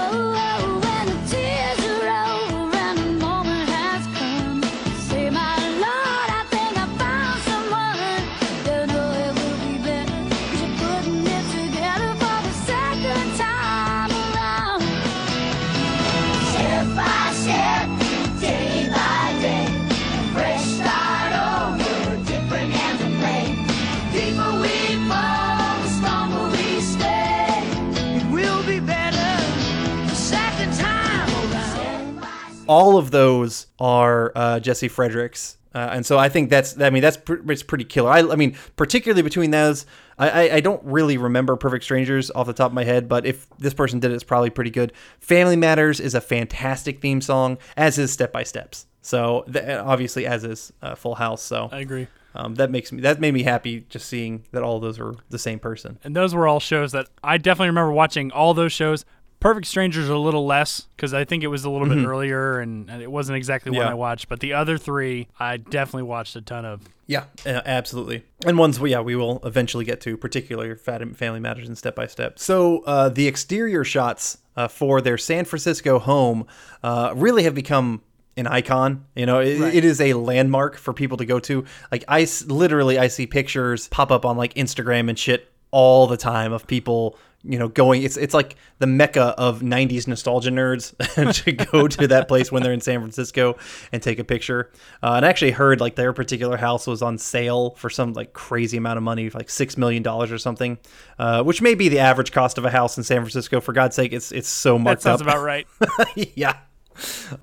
all of those are uh, Jesse Fredericks. Uh, and so I think that's, I mean, that's pr- it's pretty killer. I, I mean, particularly between those, I, I, I don't really remember Perfect Strangers off the top of my head, but if this person did it, it's probably pretty good. Family Matters is a fantastic theme song, as is Step by Steps. So th- obviously, as is uh, Full House. So I agree. Um, that makes me, that made me happy just seeing that all of those were the same person. And those were all shows that I definitely remember watching all those shows. Perfect Strangers a little less because I think it was a little mm-hmm. bit earlier and, and it wasn't exactly yeah. one I watched. But the other three, I definitely watched a ton of. Yeah, uh, absolutely. And ones we, yeah, we will eventually get to, particularly Family Matters and Step by Step. So uh, the exterior shots uh, for their San Francisco home uh, really have become an icon. You know, it, right. it is a landmark for people to go to. Like I literally, I see pictures pop up on like Instagram and shit all the time of people, you know, going, it's it's like the mecca of nineties nostalgia nerds to go to that place when they're in San Francisco and take a picture. Uh, and I actually heard like their particular house was on sale for some like crazy amount of money, like six million dollars or something, uh, which may be the average cost of a house in San Francisco. For God's sake, it's it's so marked that sounds up. That's about right. Yeah.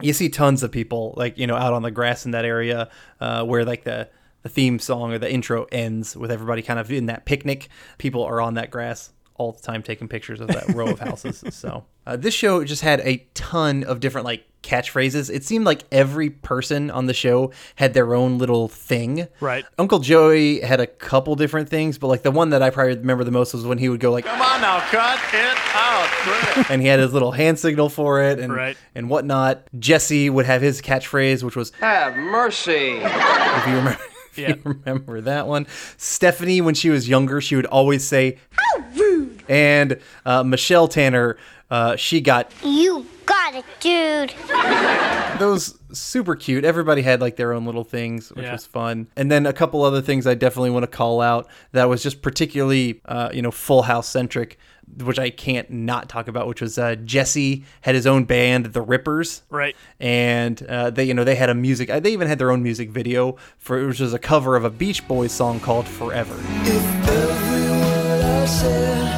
You see tons of people like, you know, out on the grass in that area uh, where like the, the theme song or the intro ends with everybody kind of in that picnic. People are on that grass all the time taking pictures of that row of houses. So uh, this show just had a ton of different like catchphrases. It seemed like every person on the show had their own little thing. Right. Uncle Joey had a couple different things, but like the one that I probably remember the most was when he would go like, "Come on now, cut it out!" And he had his little hand signal for it, and right. and whatnot. Jesse would have his catchphrase, which was "Have mercy." If you remember, if yeah. you remember that one. Stephanie, when she was younger, she would always say, "How rude." And uh, Michelle Tanner, uh, she got... "You got it, dude." Those super cute. Everybody had like their own little things, which yeah. was fun. And then a couple other things I definitely want to call out that was just particularly, uh, you know, Full House centric, which I can't not talk about, which was uh, Jesse had his own band, The Rippers. Right. And uh, they, you know, they had a music, they even had their own music video for, which was a cover of a Beach Boys song called Forever. If every word I said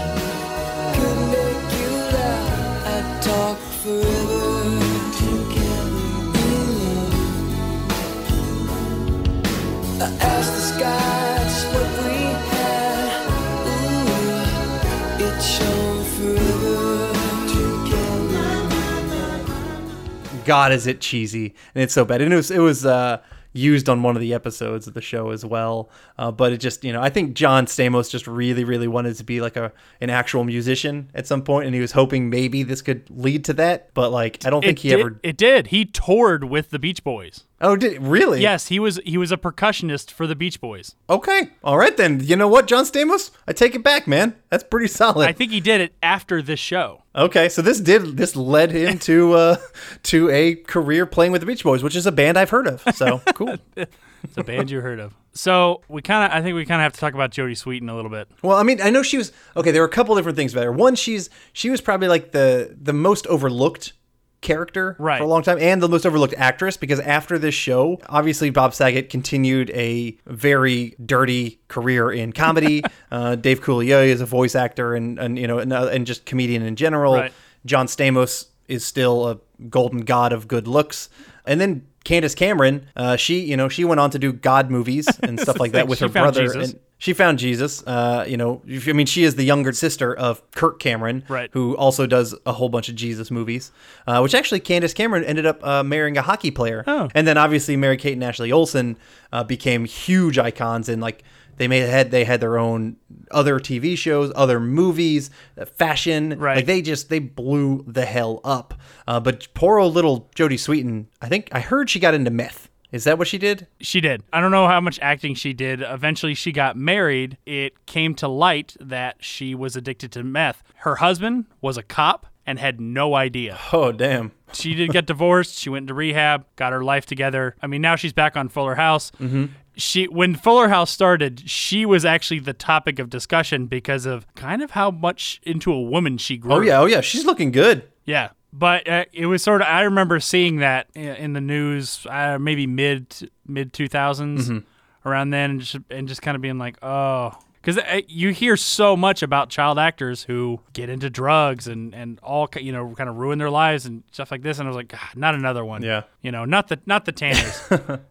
God, is it cheesy, and it's so bad. And it was it was uh, used on one of the episodes of the show as well. Uh, but it just, you know, I think John Stamos just really, really wanted to be like a an actual musician at some point, and he was hoping maybe this could lead to that. But like, I don't it think he did, ever. It did. He toured with the Beach Boys. Oh, did it? Really? Yes, he was he was a percussionist for the Beach Boys. Okay. All right, then. You know what, John Stamos? I take it back, man. That's pretty solid. I think he did it after this show. Okay, so this did this led him to uh, to a career playing with the Beach Boys, which is a band I've heard of. So, cool. It's a band you heard of. So we kind of, I think we kind of have to talk about Jodie Sweetin a little bit. Well, I mean, I know she was, okay, there were a couple different things about her. One, she's she was probably like the the most overlooked character right. for a long time, and the most overlooked actress, because after this show, obviously Bob Saget continued a very dirty career in comedy. uh, Dave Coulier is a voice actor and, and you know, and, uh, and just comedian in general. Right. John Stamos is still a golden god of good looks. And then Candace Cameron, uh, she, you know, she went on to do God movies and stuff like that with her brother. And she found Jesus. Uh, you know, I mean, she is the younger sister of Kirk Cameron, right. who also does a whole bunch of Jesus movies, uh, which actually Candace Cameron ended up uh, marrying a hockey player. Oh. And then obviously Mary-Kate and Ashley Olsen uh, became huge icons in like, They made had they had their own other T V shows, other movies, fashion. Right. Like they just they blew the hell up. Uh, but poor old little Jodie Sweetin, I think I heard she got into meth. Is that what she did? She did. I don't know how much acting she did. Eventually, she got married. It came to light that she was addicted to meth. Her husband was a cop and had no idea. Oh, damn. She did get divorced. She went into rehab, got her life together. I mean, now she's back on Fuller House. Mm-hmm. She, when Fuller House started, she was actually the topic of discussion because of kind of how much into a woman she grew. Oh, yeah. Oh, yeah. She's looking good. Yeah. But uh, it was sort of, I remember seeing that in the news, uh, maybe mid, mid two thousands, mm-hmm. around then, and just, and just kind of being like, oh, Because you hear so much about child actors who get into drugs and, and all, you know, kind of ruin their lives and stuff like this. And I was like, God, not another one. Yeah. You know, not the not the Tanners.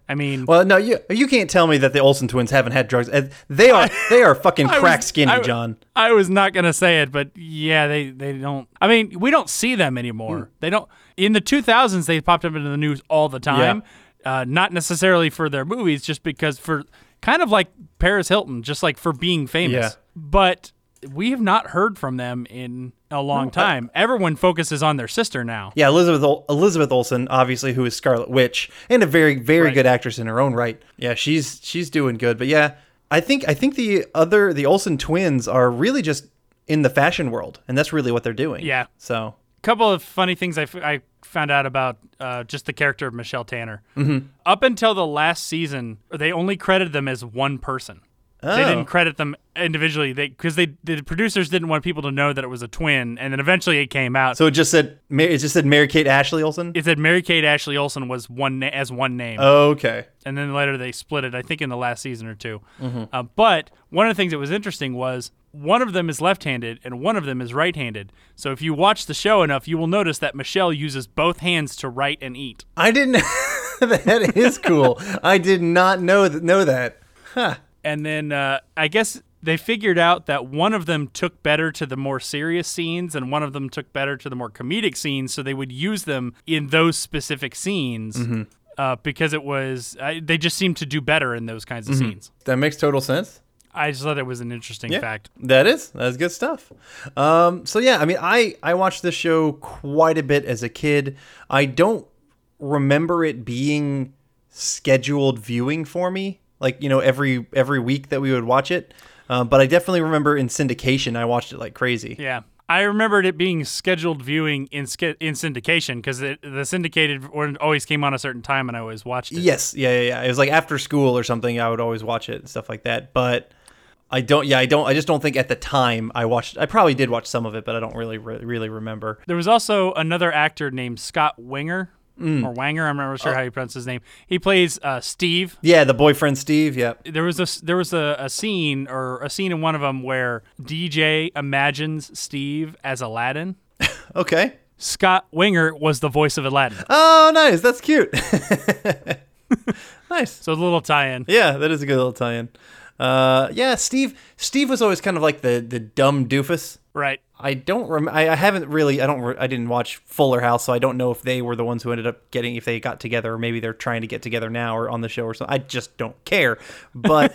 I mean. Well, no, you you can't tell me that the Olsen twins haven't had drugs. They are they are fucking crack was, skinny, I, John. I was not going to say it, but yeah, they, they don't. I mean, we don't see them anymore. Mm. They don't. In the two thousands, they popped up into the news all the time. Yeah. Uh, not necessarily for their movies, just because for. Kind of like Paris Hilton, just like for being famous. Yeah. But we have not heard from them in a long no, time. I, Everyone focuses on their sister now. Yeah, Elizabeth Ol- Elizabeth Olsen, obviously, who is Scarlet Witch, and a very, very right. good actress in her own right. Yeah, she's she's doing good. But yeah, I think I think the other the Olsen twins are really just in the fashion world, and that's really what they're doing. Yeah. So a couple of funny things I, f- I found out about uh, just the character of Michelle Tanner. Mm-hmm. Up until the last season, they only credited them as one person. Oh. They didn't credit them individually because they, they the producers didn't want people to know that it was a twin, and then eventually it came out. So it just said it just said Mary-Kate Ashley Olsen? It said Mary-Kate Ashley Olsen was one na- as one name. Oh, okay. And then later they split it, I think in the last season or two. Mm-hmm. Uh, but one of the things that was interesting was one of them is left-handed and one of them is right-handed. So if you watch the show enough, you will notice that Michelle uses both hands to write and eat. I didn't. That is cool. I did not know th- know that. Huh. And then uh, I guess they figured out that one of them took better to the more serious scenes and one of them took better to the more comedic scenes. So they would use them in those specific scenes. Mm-hmm. uh, because it was uh, they just seemed to do better in those kinds of mm-hmm. scenes. That makes total sense. I just thought it was an interesting yeah, fact. That is. That's good stuff. Um, so, yeah, I mean, I, I watched this show quite a bit as a kid. I don't remember it being scheduled viewing for me, like, you know, every every week that we would watch it. Uh, but I definitely remember in syndication, I watched it like crazy. Yeah. I remembered it being scheduled viewing in in syndication because the syndicated one always came on a certain time and I always watched it. Yes. Yeah, yeah, yeah. It was like after school or something, I would always watch it and stuff like that. But... I don't, yeah, I don't, I just don't think at the time I watched, I probably did watch some of it, but I don't really, re- really remember. There was also another actor named Scott Winger, mm. or Wanger, I'm not sure oh. how you pronounce his name. He plays uh, Steve. Yeah, the boyfriend Steve, yeah. There was, a, there was a, a scene, or a scene in one of them where D J imagines Steve as Aladdin. Okay. Scott Winger was the voice of Aladdin. Oh, nice, that's cute. Nice. So a little tie-in. Yeah, that is a good little tie-in. Uh, yeah, Steve, Steve was always kind of like the, the dumb doofus. Right. I don't rem- I, I haven't really, I don't, re- I didn't watch Fuller House, so I don't know if they were the ones who ended up getting, if they got together, or maybe they're trying to get together now or on the show or something. I just don't care. But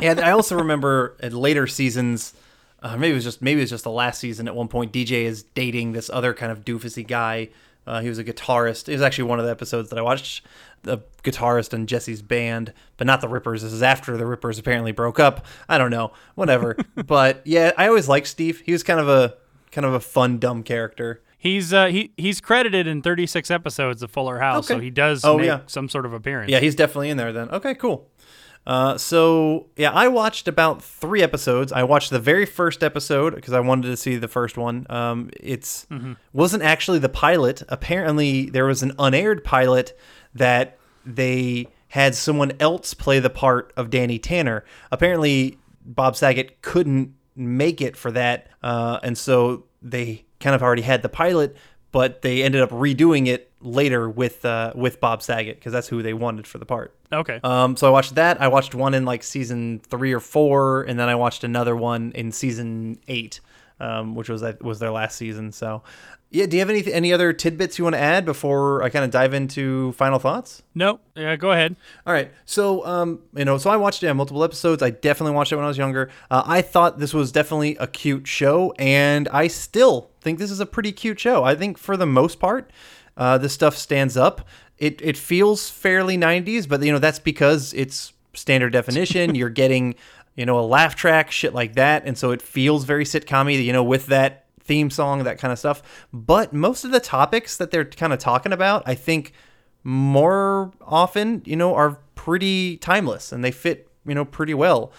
yeah, I also remember at later seasons, uh, maybe it was just, maybe it was just the last season at one point, D J is dating this other kind of doofusy guy. Uh, he was a guitarist. It was actually one of the episodes that I watched, the guitarist in Jesse's band, but not the Rippers. This is after the Rippers apparently broke up. I don't know, whatever. But yeah, I always liked Steve. He was kind of a kind of a fun, dumb character. He's uh, he he's credited in thirty-six episodes of Fuller House, okay. So he does oh, make yeah. some sort of appearance. Yeah, he's definitely in there then. Okay, cool. Uh, so yeah, I watched about three episodes. I watched the very first episode because I wanted to see the first one. Um, it's mm-hmm. wasn't actually the pilot. Apparently there was an unaired pilot that they had someone else play the part of Danny Tanner. Apparently Bob Saget couldn't make it for that. Uh, and so they kind of already had the pilot, but they ended up redoing it later with uh, with Bob Saget because that's who they wanted for the part. Okay. Um, so I watched that. I watched one in like season three or four, and then I watched another one in season eight, um, which was was their last season. So, yeah. Do you have any any other tidbits you want to add before I kind of dive into final thoughts? No. Yeah. Go ahead. All right. So, um, you know, so I watched yeah, multiple episodes. I definitely watched it when I was younger. Uh, I thought this was definitely a cute show, and I still think this is a pretty cute show. I think for the most part. Uh, this stuff stands up. It it feels fairly nineties, but you know that's because it's standard definition. You're getting you know a laugh track, shit like that, and so it feels very sitcom-y, you know, with that theme song, that kind of stuff. But most of the topics that they're kind of talking about, I think, more often, you know, are pretty timeless and they fit, you know, pretty well.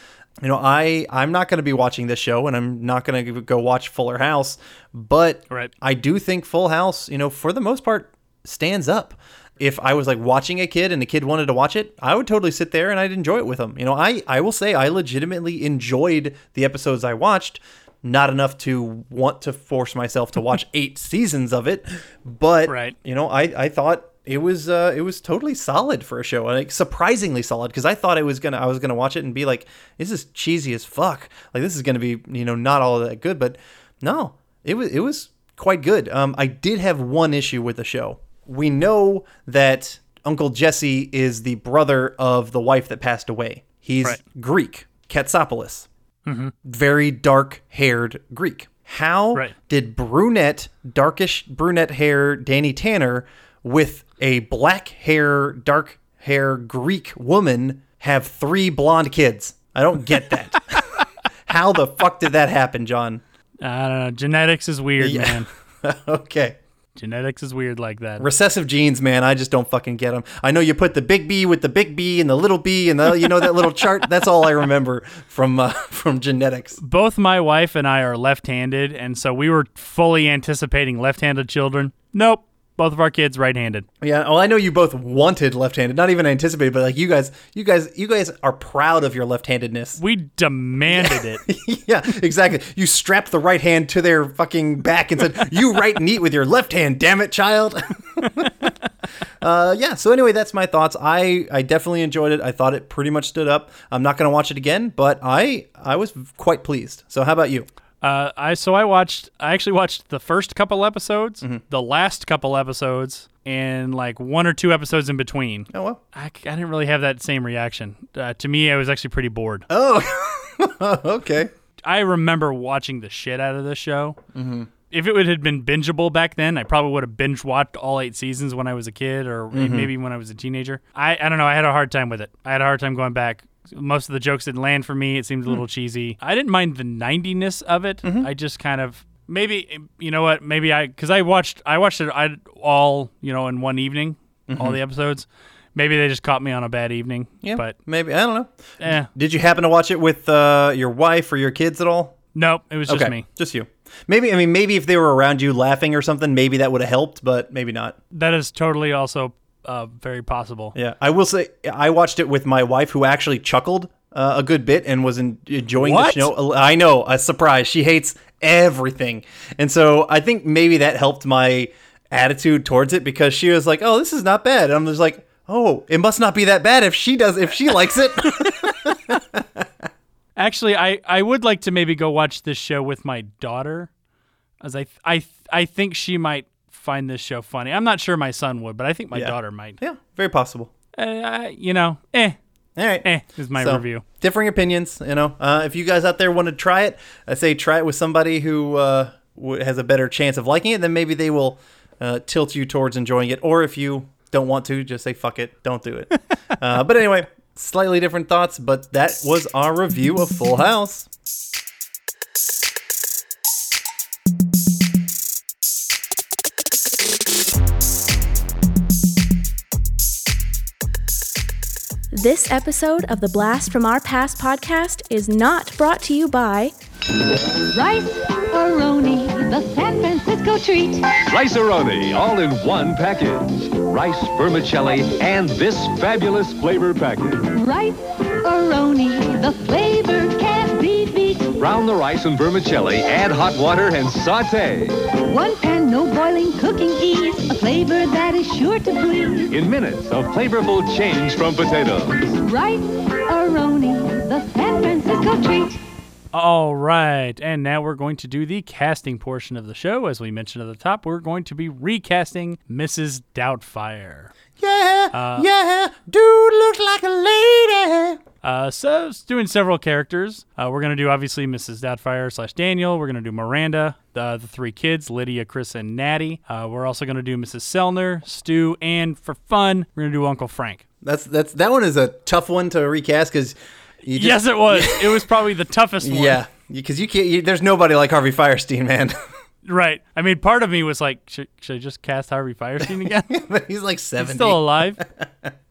You know, I, I'm not going to be watching this show and I'm not going to go watch Fuller House, but right. I do think Full House, you know, for the most part, stands up. if I was like watching a kid and the kid wanted to watch it, I would totally sit there and I'd enjoy it with them. You know, I, I will say I legitimately enjoyed the episodes I watched. Not enough to want to force myself to watch eight seasons of it. But, right. you know, I, I thought it was uh, it was totally solid for a show. Like, surprisingly solid, because I thought it was gonna I was going to watch it and be like, this is cheesy as fuck. Like, this is going to be, you know, not all that good. But no, it was, it was quite good. Um, I did have one issue with the show. We know that Uncle Jesse is the brother of the wife that passed away. He's right. Greek, Katsopoulos. Mm-hmm. Very dark-haired Greek. How right. did brunette, darkish brunette hair Danny Tanner with a black hair, dark hair Greek woman have three blonde kids? I don't get that. How the fuck did that happen, John? I don't know. Genetics is weird, yeah. man. Okay. Genetics is weird like that. Recessive genes, man. I just don't fucking get them. I know you put the big B with the big B and the little B and the, you know, that little chart. That's all I remember from uh, from genetics. Both my wife and I are left-handed, and so we were fully anticipating left-handed children. Nope. Both of our kids right-handed. Yeah. Well, I know you both wanted left-handed, not even anticipated, but like you guys, you guys, you guys are proud of your left-handedness. We demanded yeah. it. Yeah, exactly. You strapped the right hand to their fucking back and said, "You write neat with your left hand, damn it, child." uh, yeah. So anyway, that's my thoughts. I, I definitely enjoyed it. I thought it pretty much stood up. I'm not going to watch it again, but I, I was quite pleased. So how about you? Uh, I so I watched I actually watched the first couple episodes, mm-hmm. the last couple episodes, and like one or two episodes in between. Oh well, I, I didn't really have that same reaction. Uh, to me, I was actually pretty bored. Oh, okay. I remember watching the shit out of this show. Mm-hmm. If it would have been bingeable back then, I probably would have binge watched all eight seasons when I was a kid, or mm-hmm. maybe when I was a teenager. I I don't know. I had a hard time with it. I had a hard time going back. Most of the jokes didn't land for me. It seemed a little mm. cheesy. I didn't mind the ninetiness of it. Mm-hmm. I just kind of maybe you know what maybe I because I watched I watched it I all you know in one evening mm-hmm. all the episodes. Maybe they just caught me on a bad evening. Yeah, but maybe I don't know. Yeah. Did you happen to watch it with uh, your wife or your kids at all? No, it was just okay. me. Just you. Maybe I mean maybe if they were around you laughing or something, maybe that would have helped, but maybe not. That is totally also. Uh, very possible. Yeah, I will say I watched it with my wife, who actually chuckled uh, a good bit and was en- enjoying what? the show. I know, a surprise. She hates everything, and so I think maybe that helped my attitude towards it because she was like, "Oh, this is not bad." And I'm just like, "Oh, it must not be that bad if she does if she likes it." Actually, I I would like to maybe go watch this show with my daughter, as I th- I th- I think she might. Find this show funny. I'm not sure my son would, but I think my yeah. daughter might. Yeah, very possible. Uh, you know, eh. All right. Eh, is my so, review. Differing opinions, you know. Uh, if you guys out there want to try it, I say try it with somebody who uh, has a better chance of liking it, then maybe they will uh, tilt you towards enjoying it. Or if you don't want to, just say, fuck it, don't do it. uh, but anyway, slightly different thoughts, but that was our review of Full House. This episode of the Blast From Our Past podcast is not brought to you by Rice-A-Roni, the San Francisco treat. Rice-A-Roni, all in one package. Rice, vermicelli, and this fabulous flavor package. Rice-A-Roni, the flavor can't be beat. Brown the rice and vermicelli, add hot water and saute. One pan, no boiling, cooking ease. A flavor that is sure to please. In minutes, a flavorful change from potatoes. Rice-A-Roni, the San Francisco treat. All right, and now we're going to do the casting portion of the show. As we mentioned at the top, we're going to be recasting Missus Doubtfire. Yeah, uh, yeah, dude looks like a lady. Uh, so it's doing several characters. Uh, we're going to do, obviously, Missus Doubtfire slash Daniel. We're going to do Miranda, uh, the three kids, Lydia, Chris, and Natty. Uh, we're also going to do Missus Sellner, Stu, and for fun, we're going to do Uncle Frank. That's that's That one is a tough one to recast because... Just, yes, it was. It was probably the toughest one. Yeah, because you can't. You, there's nobody like Harvey Fierstein, man. Right. I mean, part of me was like, should, should I just cast Harvey Fierstein again? But he's like seventy. He's still alive.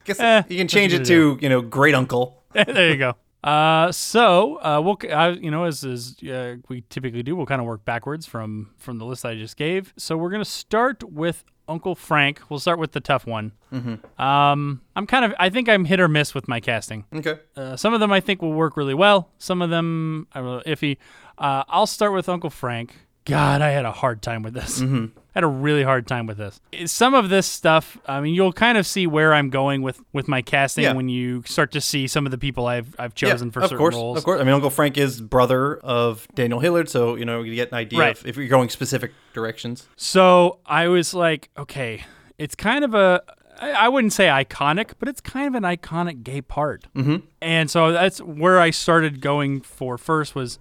Guess eh, you can change it to, you know, great uncle. There you go. Uh, so uh, we'll, uh, you know, as as uh, we typically do, we'll kind of work backwards from from the list I just gave. So we're gonna start with Uncle Frank. We'll start with the tough one. Mm-hmm. Um, I'm kind of, I think I'm hit or miss with my casting. Okay. Uh, some of them I think will work really well. Some of them are a little iffy. Uh, I'll start with Uncle Frank. God, I had a hard time with this. Mm-hmm. I had a really hard time with this. Some of this stuff, I mean, you'll kind of see where I'm going with, with my casting yeah. when you start to see some of the people I've I've chosen yeah, for certain course, roles. Of course, of course. I mean, Uncle Frank is brother of Daniel Hilliard, so, you know, you get an idea right. of if you're going specific directions. So I was like, okay, it's kind of a, I wouldn't say iconic, but it's kind of an iconic gay part. Mm-hmm. And so that's where I started going for first was,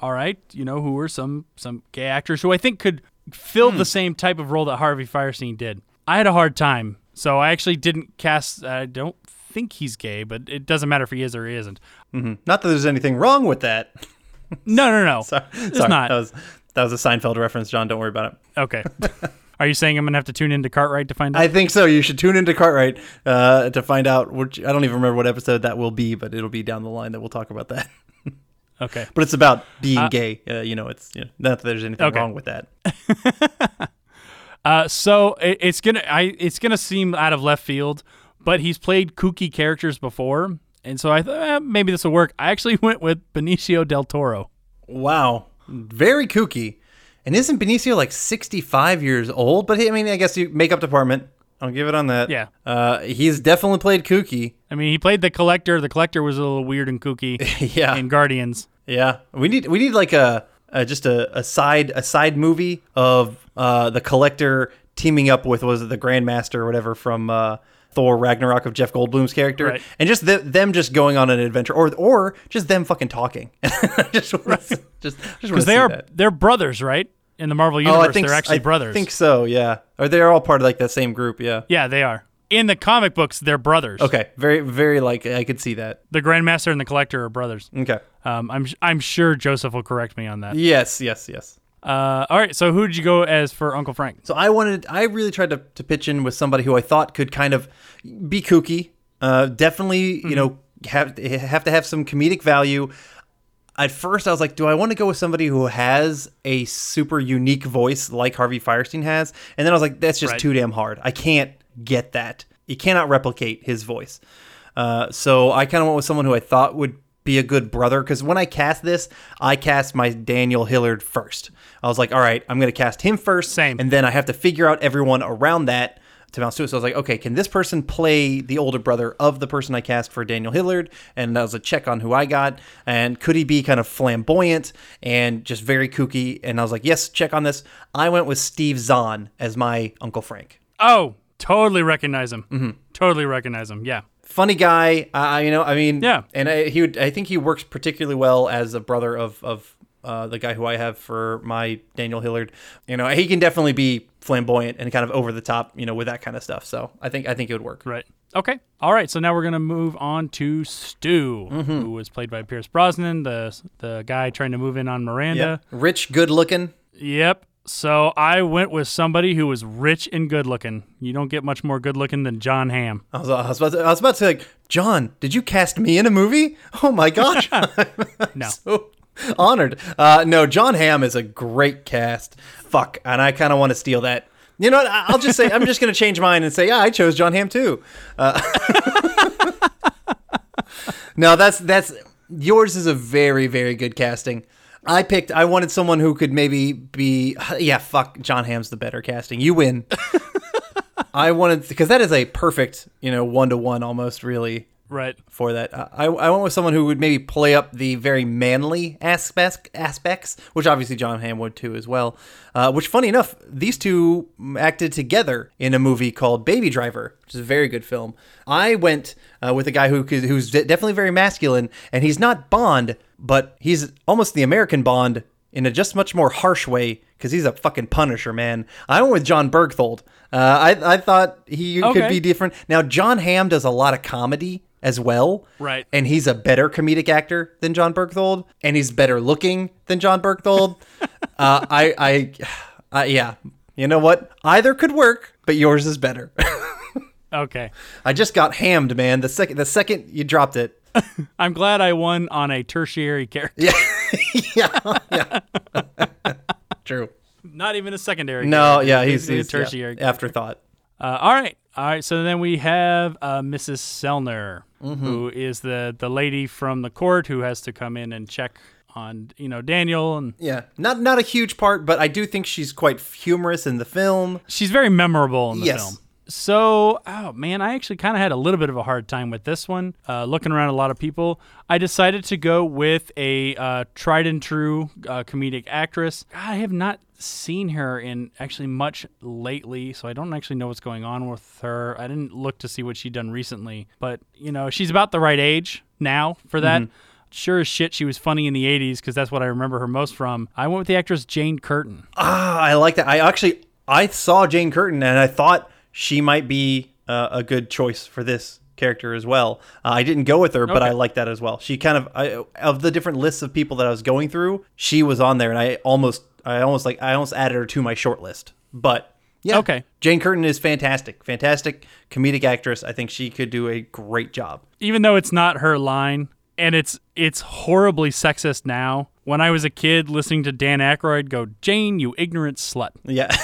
all right, you know, who are some, some gay actors who I think could fill mm. the same type of role that Harvey Fierstein did. I had a hard time, so I actually didn't cast, I don't think he's gay, but it doesn't matter if he is or he isn't. Mm-hmm. Not that there's anything wrong with that. No, no, no. Sorry. It's Sorry. not. That was, that was a Seinfeld reference, John. Don't worry about it. Okay. Are you saying I'm going to have to tune into Cartwright to find out? I think so. You should tune into Cartwright uh, to find out, which I don't even remember what episode that will be, but it'll be down the line that we'll talk about that. Okay. But it's about being uh, gay. Uh, you know, it's you know, not that there's anything okay. wrong with that. uh, so it, it's gonna, I, it's gonna seem out of left field, but he's played kooky characters before, and so I thought eh, maybe this will work. I actually went with Benicio del Toro. Wow, very kooky. And isn't Benicio like sixty-five years old? But he, I mean, I guess you makeup department. I'll give it on that. Yeah. Uh, he's definitely played kooky. I mean, he played the Collector. The Collector was a little weird and kooky. Yeah. In Guardians. Yeah. We need we need like a, a just a, a side a side movie of uh, the Collector teaming up with was it the Grandmaster or whatever from uh, Thor Ragnarok of Jeff Goldblum's character, right. and just th- them just going on an adventure, or or just them fucking talking. just right. see, just because they are that. They're brothers, right? In the Marvel Universe, oh, I think, they're actually I brothers. I think so, yeah. Or they're all part of, like, that same group, yeah. Yeah, they are. In the comic books, they're brothers. Okay, very, very, like, I could see that. The Grandmaster and the Collector are brothers. Okay. Um, I'm I'm sure Joseph will correct me on that. Yes, yes, yes. Uh, all right, so who did you go as for Uncle Frank? So I wanted, I really tried to, to pitch in with somebody who I thought could kind of be kooky, uh, definitely, mm-hmm. you know, have, have to have some comedic value. At first, I was like, do I want to go with somebody who has a super unique voice like Harvey Fierstein has? And then I was like, that's just right. too damn hard. I can't get that. You cannot replicate his voice. Uh, so I kind of went with someone who I thought would be a good brother. Because when I cast this, I cast my Daniel Hilliard first. I was like, all right, I'm going to cast him first. Same. And then I have to figure out everyone around that to bounce to it. So I was like, okay, can this person play the older brother of the person I cast for Daniel Hilliard? And that was a check on who I got. And could he be kind of flamboyant and just very kooky? And I was like, yes, check on this. I went with Steve Zahn as my Uncle Frank. Oh, totally recognize him. Mm-hmm. Totally recognize him. Yeah. Funny guy. Uh, you know, I mean, yeah. And I, he would, I think he works particularly well as a brother of, of, Uh, the guy who I have for my Daniel Hilliard, you know, he can definitely be flamboyant and kind of over the top, you know, with that kind of stuff. So I think I think it would work. Right. Okay. All right. So now we're gonna move on to Stu, mm-hmm. who was played by Pierce Brosnan, the the guy trying to move in on Miranda. Yep. Rich, good looking. Yep. So I went with somebody who was rich and good looking. You don't get much more good looking than John Hamm. I was, I was about to, I was about to say, like, John, did you cast me in a movie? Oh my gosh. No. So- Honored. Uh, no, John Hamm is a great cast. Fuck. And I kind of want to steal that. You know what? I'll just say, I'm just going to change mine and say, yeah, I chose John Hamm too. Uh, no, that's, that's, yours is a very, very good casting. I picked, I wanted someone who could maybe be, yeah, fuck, John Hamm's the better casting. You win. I wanted, because that is a perfect, you know, one-to-one almost really. Right. For that, uh, I I went with someone who would maybe play up the very manly aspects, aspects, which obviously John Hamm would too as well. Uh, which, funny enough, these two acted together in a movie called Baby Driver, which is a very good film. I went uh, with a guy who who's definitely very masculine, and he's not Bond, but he's almost the American Bond in a just much more harsh way because he's a fucking Punisher, man. I went with John Berchtold. Uh, I I thought he okay. could be different. Now, John Hamm does a lot of comedy as well. Right. And he's a better comedic actor than John Berchtold, and he's better looking than John Berchtold. uh, I, I, uh, yeah, you know what? Either could work, but yours is better. Okay. I just got hammed, man. The second, the second you dropped it. I'm glad I won on a tertiary character. Yeah. Yeah. Yeah. True. Not even a secondary no, character. No, yeah, he's, he's, he's a tertiary yeah, afterthought. Uh, all right. All right, so then we have uh, Missus Sellner, mm-hmm. who is the, the lady from the court who has to come in and check on, you know, Daniel. And yeah, not not a huge part, but I do think she's quite humorous in the film. She's very memorable in the yes. film. So, oh, man, I actually kind of had a little bit of a hard time with this one, uh, looking around a lot of people. I decided to go with a uh, tried and true uh, comedic actress. I have not seen her in actually much lately, so I don't actually know what's going on with her. I didn't look to see what she'd done recently, but you know, she's about the right age now for that. Mm-hmm. Sure as shit she was funny in the eighties, because that's what I remember her most from. I went with the actress Jane Curtin. Ah, I like that. I actually I saw Jane Curtin and I thought she might be uh, a good choice for this character as well. Uh, I didn't go with her, okay. but I like that as well. She kind of I, of the different lists of people that I was going through, she was on there, and I almost I almost like I almost added her to my short list. But yeah, okay. Jane Curtin is fantastic, fantastic comedic actress. I think she could do a great job, even though it's not her line, and it's it's horribly sexist now. When I was a kid, listening to Dan Aykroyd go, "Jane, you ignorant slut." Yeah.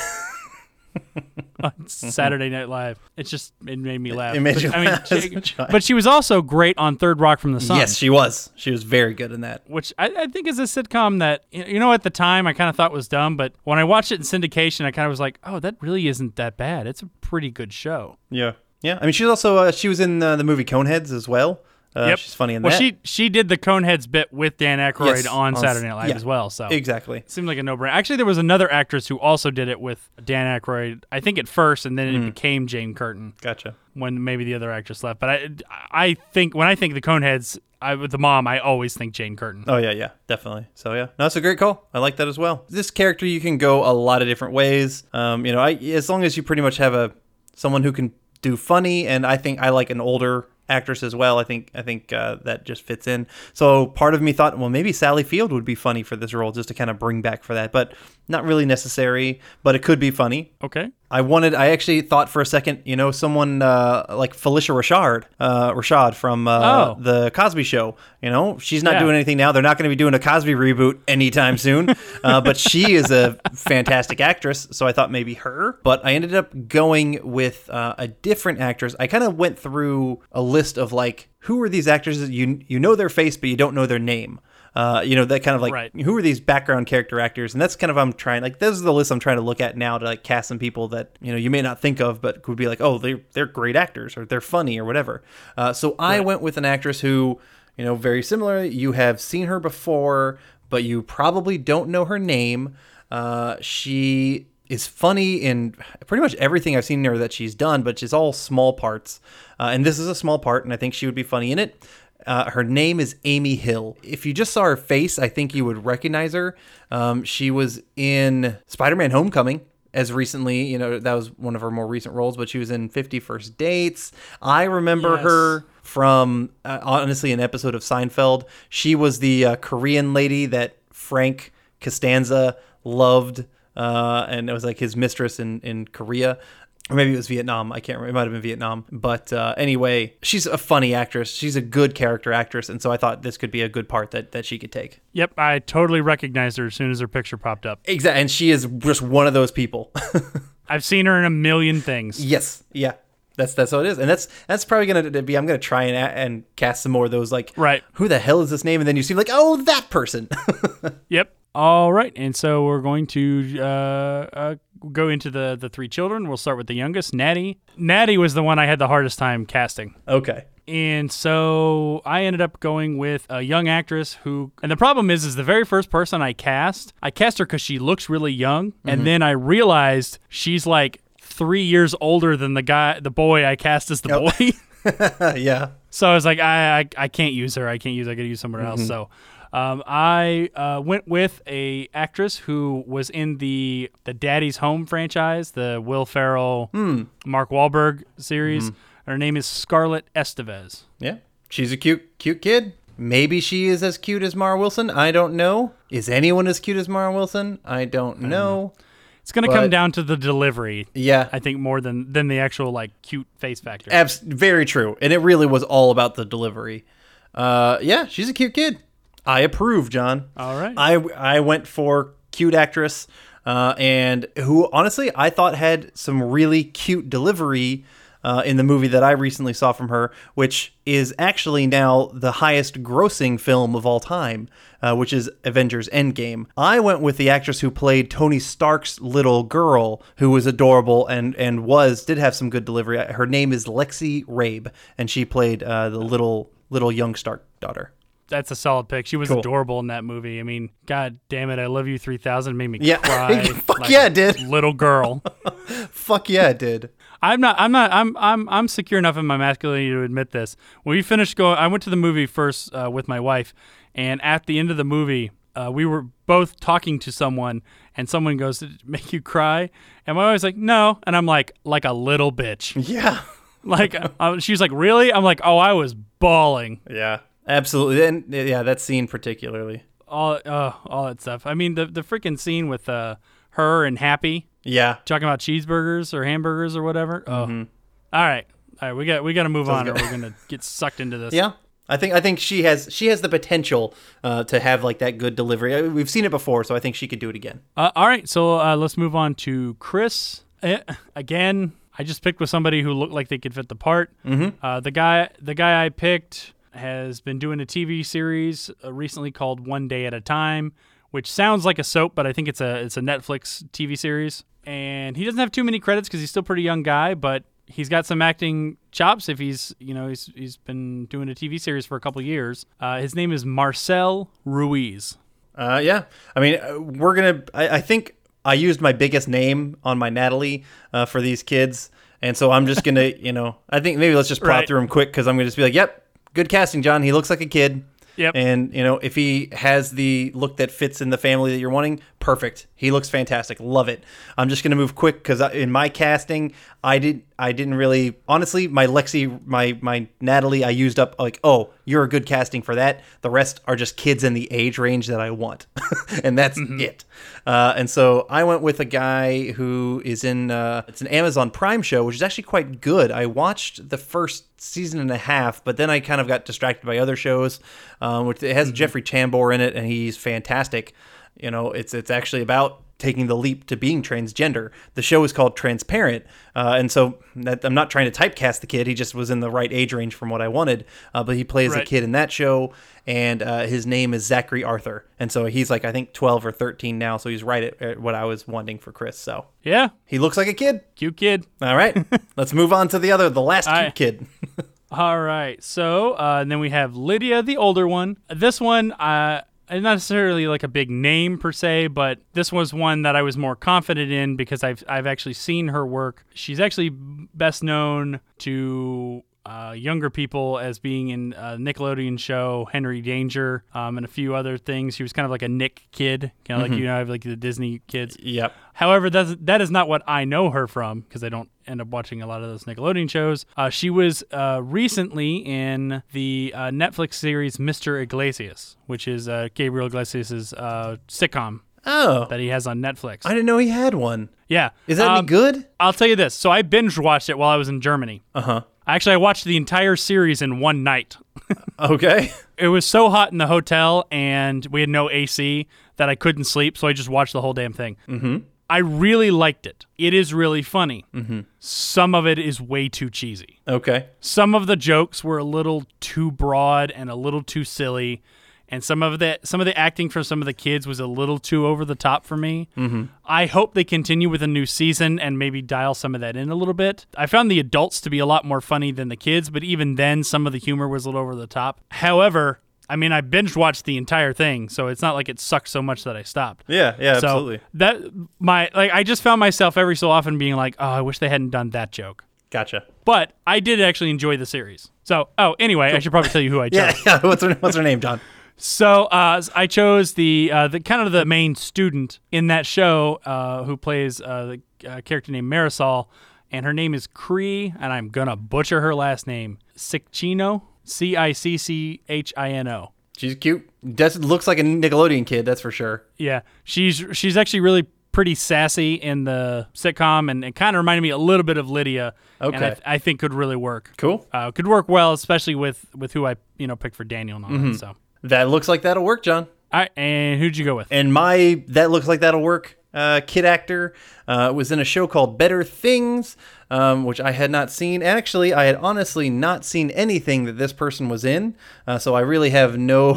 Saturday Night Live. It just it made me laugh. It made you but, laugh I mean, she, but she was also great on Third Rock from the Sun. Yes, she was. She was very good in that. Which I, I think is a sitcom that, you know, at the time I kind of thought was dumb, but when I watched it in syndication, I kind of was like, oh, that really isn't that bad. It's a pretty good show. Yeah. Yeah. I mean, she's also, uh, she was in uh, the movie Coneheads as well. Uh, yep. She's funny in well, that. Well, she, she did the Coneheads bit with Dan Aykroyd yes, on, on Saturday Night Live yeah, as well. So exactly. It seemed like a no-brainer. Actually, there was another actress who also did it with Dan Aykroyd, I think at first, and then mm. it became Jane Curtin. Gotcha. When maybe the other actress left. But I I think, when I think the Coneheads, I, with the mom, I always think Jane Curtin. Oh, yeah, yeah, definitely. So, yeah, no, that's a great call. I like that as well. This character, you can go a lot of different ways. Um, you know, I, as long as you pretty much have a someone who can do funny, and I think I like an older actress as well. I think I think uh, that just fits in. So part of me thought, well, maybe Sally Field would be funny for this role, just to kind of bring back for that, but not really necessary. But it could be funny. Okay. I wanted. I actually thought for a second, you know, someone uh, like Felicia Rashad, uh, Rashad from uh, oh. the Cosby Show. You know, she's not yeah. doing anything now. They're not going to be doing a Cosby reboot anytime soon. uh, but she is a fantastic actress, so I thought maybe her. But I ended up going with uh, a different actress. I kind of went through a list of like, who are these actresses? You you know their face, but you don't know their name. Uh, you know, that kind of like, right. who are these background character actors? And that's kind of, I'm trying, like, this is the list I'm trying to look at now to like cast some people that, you know, you may not think of, but could be like, oh, they're, they're great actors, or they're funny, or whatever. Uh, so I right. went with an actress who, you know, very similar. You have seen her before, but you probably don't know her name. Uh, she is funny in pretty much everything I've seen her that she's done, but she's all small parts. Uh, and this is a small part, and I think she would be funny in it. Uh, her name is Amy Hill. If you just saw her face, I think you would recognize her. Um, she was in Spider-Man Homecoming as recently, you know, that was one of her more recent roles, but she was in fifty First Dates. I remember yes. her from, uh, honestly, an episode of Seinfeld. She was the uh, Korean lady that Frank Costanza loved, uh, and it was like his mistress in, in Korea. Or maybe it was Vietnam. I can't remember. It might have been Vietnam. But uh, anyway, she's a funny actress. She's a good character actress. And so I thought this could be a good part that, that she could take. Yep. I totally recognized her as soon as her picture popped up. Exactly. And she is just one of those people. I've seen her in a million things. Yes. Yeah. That's that's how it is. And that's that's probably going to be, I'm going to try and and cast some more of those, like, right. who the hell is this name? And then you see like, oh, that person. Yep. All right. And so we're going to uh, uh, go into the, the three children. We'll start with the youngest, Natty. Natty was the one I had the hardest time casting. Okay. And so I ended up going with a young actress who, and the problem is, is the very first person I cast, I cast her because she looks really young. Mm-hmm. And then I realized she's like three years older than the guy, the boy I cast as the yep. boy. Yeah. So I was like, I, I I can't use her. I can't use her. I got to use someone mm-hmm. else. So. Um, I uh, went with a actress who was in the the Daddy's Home franchise, the Will Ferrell, mm. Mark Wahlberg series. Mm. Her name is Scarlett Estevez. Yeah, she's a cute, cute kid. Maybe she is as cute as Mara Wilson. I don't know. Is anyone as cute as Mara Wilson? I don't know. I don't know. It's going to come down to the delivery. Yeah. I think more than, than the actual like cute face factor. Abs- very true. And it really was all about the delivery. Uh, yeah, she's a cute kid. I approve, John. All right. I, I went for cute actress. uh, and who honestly I thought had some really cute delivery uh, in the movie that I recently saw from her, which is actually now the highest grossing film of all time, uh, which is Avengers Endgame. I went with the actress who played Tony Stark's little girl, who was adorable and, and was, did have some good delivery. Her name is Lexi Rabe, and she played uh, the little, little young Stark daughter. That's a solid pick. She was cool. Adorable in that movie. I mean, God damn it. I Love You three thousand made me yeah. cry. Fuck like yeah, it did. Little girl. Fuck yeah, it did. I'm not, I'm not, I'm, I'm, I'm secure enough in my masculinity to admit this. When we finished going, I went to the movie first uh, with my wife, and at the end of the movie, uh, we were both talking to someone, and someone goes, "Did it make you cry?" And my wife's like, "No." And I'm like, like a little bitch. Yeah. Like, uh, she's like, "Really?" I'm like, "Oh, I was bawling." Yeah, absolutely. And yeah, that scene particularly. All, uh, all that stuff. I mean, the, the freaking scene with, uh, her and Happy. Yeah. Talking about cheeseburgers or hamburgers or whatever. Oh. Mm-hmm. All right. All right, we got we got to move Sounds on good. Or we're going to get sucked into this. Yeah. I think I think she has she has the potential uh, to have like that good delivery. I, we've seen it before, so I think she could do it again. Uh, all right. So uh, let's move on to Chris. Uh, again, I just picked with somebody who looked like they could fit the part. Mm-hmm. Uh, the guy the guy I picked has been doing a T V series uh, recently called One Day at a Time, which sounds like a soap, but I think it's a it's a Netflix T V series. And he doesn't have too many credits because he's still a pretty young guy, but he's got some acting chops if he's, you know, he's he's been doing a T V series for a couple years. Uh, his name is Marcel Ruiz. Uh, yeah. I mean, we're going to, I think I used my biggest name on my Natalie uh, for these kids. And so I'm just going to, you know, I think maybe let's just plot right. through him quick because I'm going to just be like, yep, good casting, John. He looks like a kid. Yep. And, you know, if he has the look that fits in the family that you're wanting, perfect. He looks fantastic. Love it. I'm just going to move quick because in my casting, I, did, I didn't really, honestly, my Lexi, my my Natalie, I used up like, oh, you're a good casting for that. The rest are just kids in the age range that I want. And that's mm-hmm. it. Uh, and so I went with a guy who is in, uh, it's an Amazon Prime show, which is actually quite good. I watched the first season and a half, but then I kind of got distracted by other shows, um, which it has mm-hmm. Jeffrey Tambor in it, and he's fantastic. You know, it's it's actually about taking the leap to being transgender. The show is called Transparent, uh, and so that, I'm not trying to typecast the kid. He just was in the right age range from what I wanted, uh, but he plays right. a kid in that show, and uh, his name is Zachary Arthur, and so he's like, I think twelve or thirteen now, so he's right at, at what I was wanting for Chris, so. Yeah. He looks like a kid. Cute kid. All right. Let's move on to the other, the last All cute right. kid. All right. So, uh, and then we have Lydia, the older one. This one, uh, not necessarily like a big name per se, but this was one that I was more confident in because I've I've actually seen her work. She's actually best known to uh, younger people as being in a Nickelodeon show, Henry Danger, um, and a few other things. She was kind of like a Nick kid, kind of mm-hmm. like, you know, I have like the Disney kids. Yep. However, that's, that is not what I know her from because I don't end up watching a lot of those Nickelodeon shows. Uh, she was uh, recently in the uh, Netflix series Mister Iglesias, which is uh, Gabriel Iglesias' uh, sitcom oh. that he has on Netflix. I didn't know he had one. Yeah. Is that um, any good? I'll tell you this. So I binge watched it while I was in Germany. Uh-huh. Actually, I watched the entire series in one night. Okay. It was so hot in the hotel and we had no A C that I couldn't sleep, so I just watched the whole damn thing. Mm-hmm. I really liked it. It is really funny. Mm-hmm. Some of it is way too cheesy. Okay. Some of the jokes were a little too broad and a little too silly, and some of the some of the acting from some of the kids was a little too over the top for me. Mm-hmm. I hope they continue with a new season and maybe dial some of that in a little bit. I found the adults to be a lot more funny than the kids, but even then, some of the humor was a little over the top. However, I mean, I binge watched the entire thing, so it's not like it sucked so much that I stopped. Yeah, yeah, so absolutely. That my like, I just found myself every so often being like, "Oh, I wish they hadn't done that joke." Gotcha. But I did actually enjoy the series. So, oh, anyway, cool. I should probably tell you who I chose. yeah, yeah. What's her, what's her name, John? So uh, I chose the uh, the kind of the main student in that show uh, who plays uh, the uh, character named Marisol, and her name is Cree, and I'm gonna butcher her last name, Cicchino. C I C C H I N O. She's cute. That's, looks like a Nickelodeon kid, that's for sure. Yeah. She's she's actually really pretty sassy in the sitcom, and it kind of reminded me a little bit of Lydia. Okay. And I, th- I think could really work. Cool. Uh, could work well, especially with, with who I you know picked for Daniel and all mm-hmm. that. So. That looks like that'll work, John. All right. And who'd you go with? And my that looks like that'll work uh, kid actor, uh, was in a show called Better Things, um, which I had not seen. And actually, I had honestly not seen anything that this person was in, uh, so I really have no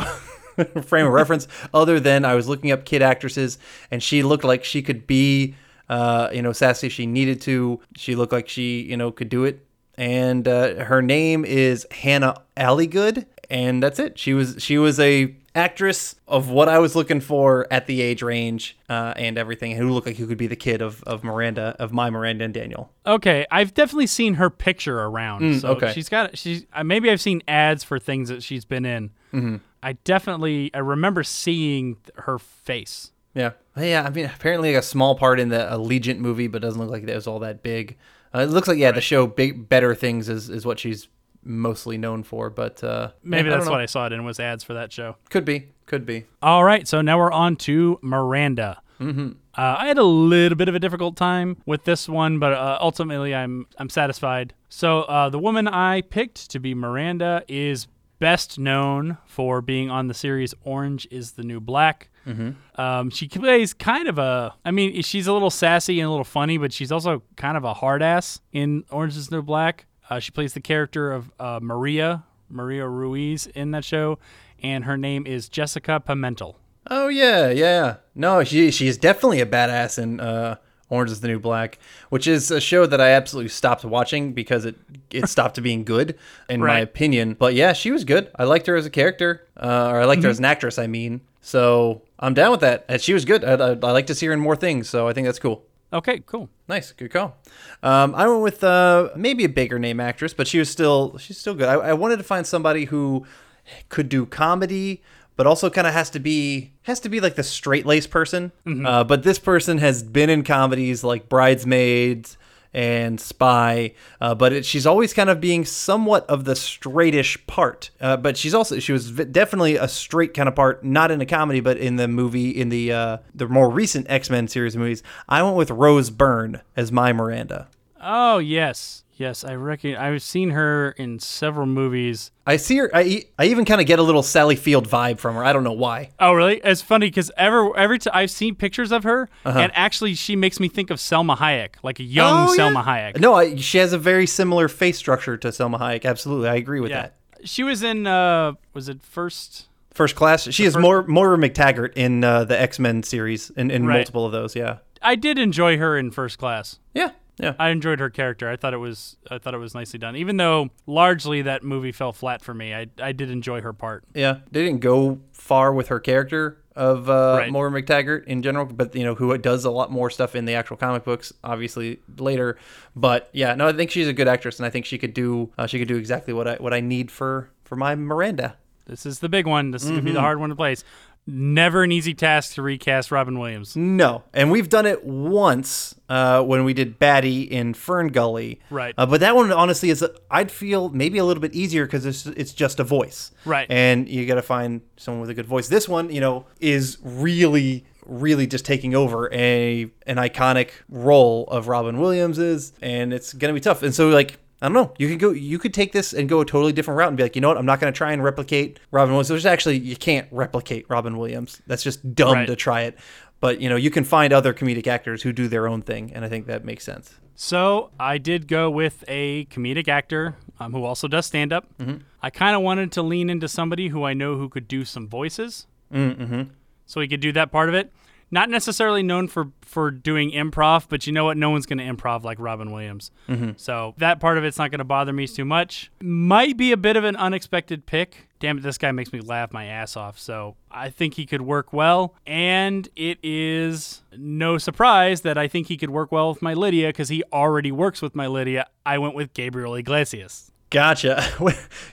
frame of reference other than I was looking up kid actresses, and she looked like she could be, uh, you know, sassy if she needed to. She looked like she, you know, could do it. And uh, her name is Hannah Alligood, and that's it. She was she was a actress of what I was looking for at the age range uh, and everything, who looked like who could be the kid of, of Miranda, of my Miranda and Daniel. Okay, I've definitely seen her picture around. Mm, so okay. she's got she's maybe I've seen ads for things that she's been in. Mm-hmm. I definitely I remember seeing her face. Yeah, yeah. I mean, apparently like a small part in the Allegiant movie, but doesn't look like it was all that big. Uh, it looks like, yeah, right. The show Big, Better Things is, is what she's mostly known for, but... Uh, Maybe that's what I saw it in, was ads for that show. Could be, could be. All right, so now we're on to Miranda. Mm-hmm. Uh, I had a little bit of a difficult time with this one, but uh, ultimately I'm I'm satisfied. So uh, the woman I picked to be Miranda is best known for being on the series Orange is the New Black. Mm-hmm. Um, she plays kind of a, I mean, she's a little sassy and a little funny, but she's also kind of a hard ass in Orange is the New Black. Uh, she plays the character of uh, Maria, Maria Ruiz in that show, and her name is Jessica Pimentel. Oh, yeah, yeah. No, she she is definitely a badass in uh, Orange is the New Black, which is a show that I absolutely stopped watching because it, it stopped being good, in right. my opinion. But yeah, she was good. I liked her as a character, uh, or I liked mm-hmm. her as an actress, I mean. So I'm down with that. And she was good. I, I, I like to see her in more things, so I think that's cool. Okay, cool. Nice, good call. Um, I went with uh, maybe a bigger name actress, but she was still she's still good. I, I wanted to find somebody who could do comedy, but also kind of has to be has to be like the straight-laced person. Mm-hmm. Uh, but this person has been in comedies like Bridesmaids and Spy, uh, but it, she's always kind of being somewhat of the straightish part. Uh, but she's also she was v- definitely a straight kind of part, not in a comedy, but in the movie in the uh, the more recent X-Men series of movies. I went with Rose Byrne as my Miranda. Oh yes, yes, I reckon I've seen her in several movies. I see her. I I even kind of get a little Sally Field vibe from her. I don't know why. Oh really? It's funny because every every time I've seen pictures of her, uh-huh. and actually she makes me think of Selma Hayek, like a young oh, Selma yeah. Hayek. No, I, she has a very similar face structure to Selma Hayek. Absolutely, I agree with yeah. that. She was in uh, was it First First Class? She is first... Moira, Moira McTaggart in uh, the X-Men series, in in right. multiple of those. Yeah, I did enjoy her in First Class. Yeah. Yeah, I enjoyed her character. I thought it was I thought it was nicely done. Even though largely that movie fell flat for me, I I did enjoy her part. Yeah, they didn't go far with her character of uh, right. Moira McTaggart in general, but you know who does a lot more stuff in the actual comic books, obviously later. But yeah, no, I think she's a good actress, and I think she could do uh, she could do exactly what I what I need for for my Miranda. This is the big one. This is mm-hmm. gonna be the hard one to place. Never an easy task to recast Robin Williams. No, and we've done it once uh, when we did Batty in Fern Gully. Right. Uh, but that one, honestly, is a, I'd feel maybe a little bit easier because it's, it's just a voice. Right. And you got to find someone with a good voice. This one, you know, is really, really just taking over a an iconic role of Robin Williams's, and it's going to be tough. And so, like... I don't know. You could go. You could take this and go a totally different route and be like, you know what? I'm not going to try and replicate Robin Williams. Which actually, you can't replicate Robin Williams. That's just dumb right. to try it. But you know, you can find other comedic actors who do their own thing, and I think that makes sense. So I did go with a comedic actor um, who also does stand up. Mm-hmm. I kind of wanted to lean into somebody who I know who could do some voices, mm-hmm. so he could do that part of it. Not necessarily known for, for doing improv, but you know what? No one's going to improv like Robin Williams. Mm-hmm. So that part of it's not going to bother me too much. Might be a bit of an unexpected pick. Damn it, this guy makes me laugh my ass off. So I think he could work well. And it is no surprise that I think he could work well with my Lydia because he already works with my Lydia. I went with Gabriel Iglesias. Gotcha.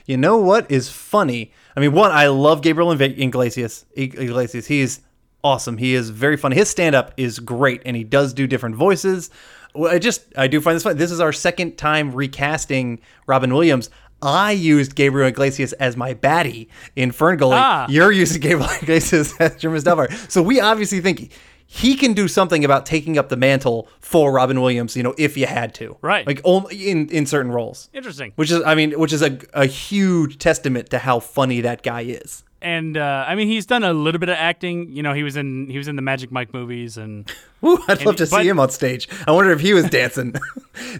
You know what is funny? I mean, one, I love Gabriel Iglesias. Iglesias. He's awesome. He is very funny. His stand-up is great, and he does do different voices. Well, I just, I do find this funny. This is our second time recasting Robin Williams. I used Gabriel Iglesias as my baddie in Ferngully. Ah. You're using Gabriel Iglesias as Jim Doubtfire. So we obviously think he can do something about taking up the mantle for Robin Williams, you know, if you had to. Right. Like only in, in certain roles. Interesting. Which is, I mean, which is a, a huge testament to how funny that guy is. and uh, I mean, he's done a little bit of acting. You know, he was in he was in the Magic Mike movies, and ooh, I'd and, love to but, see him on stage. I wonder if he was dancing.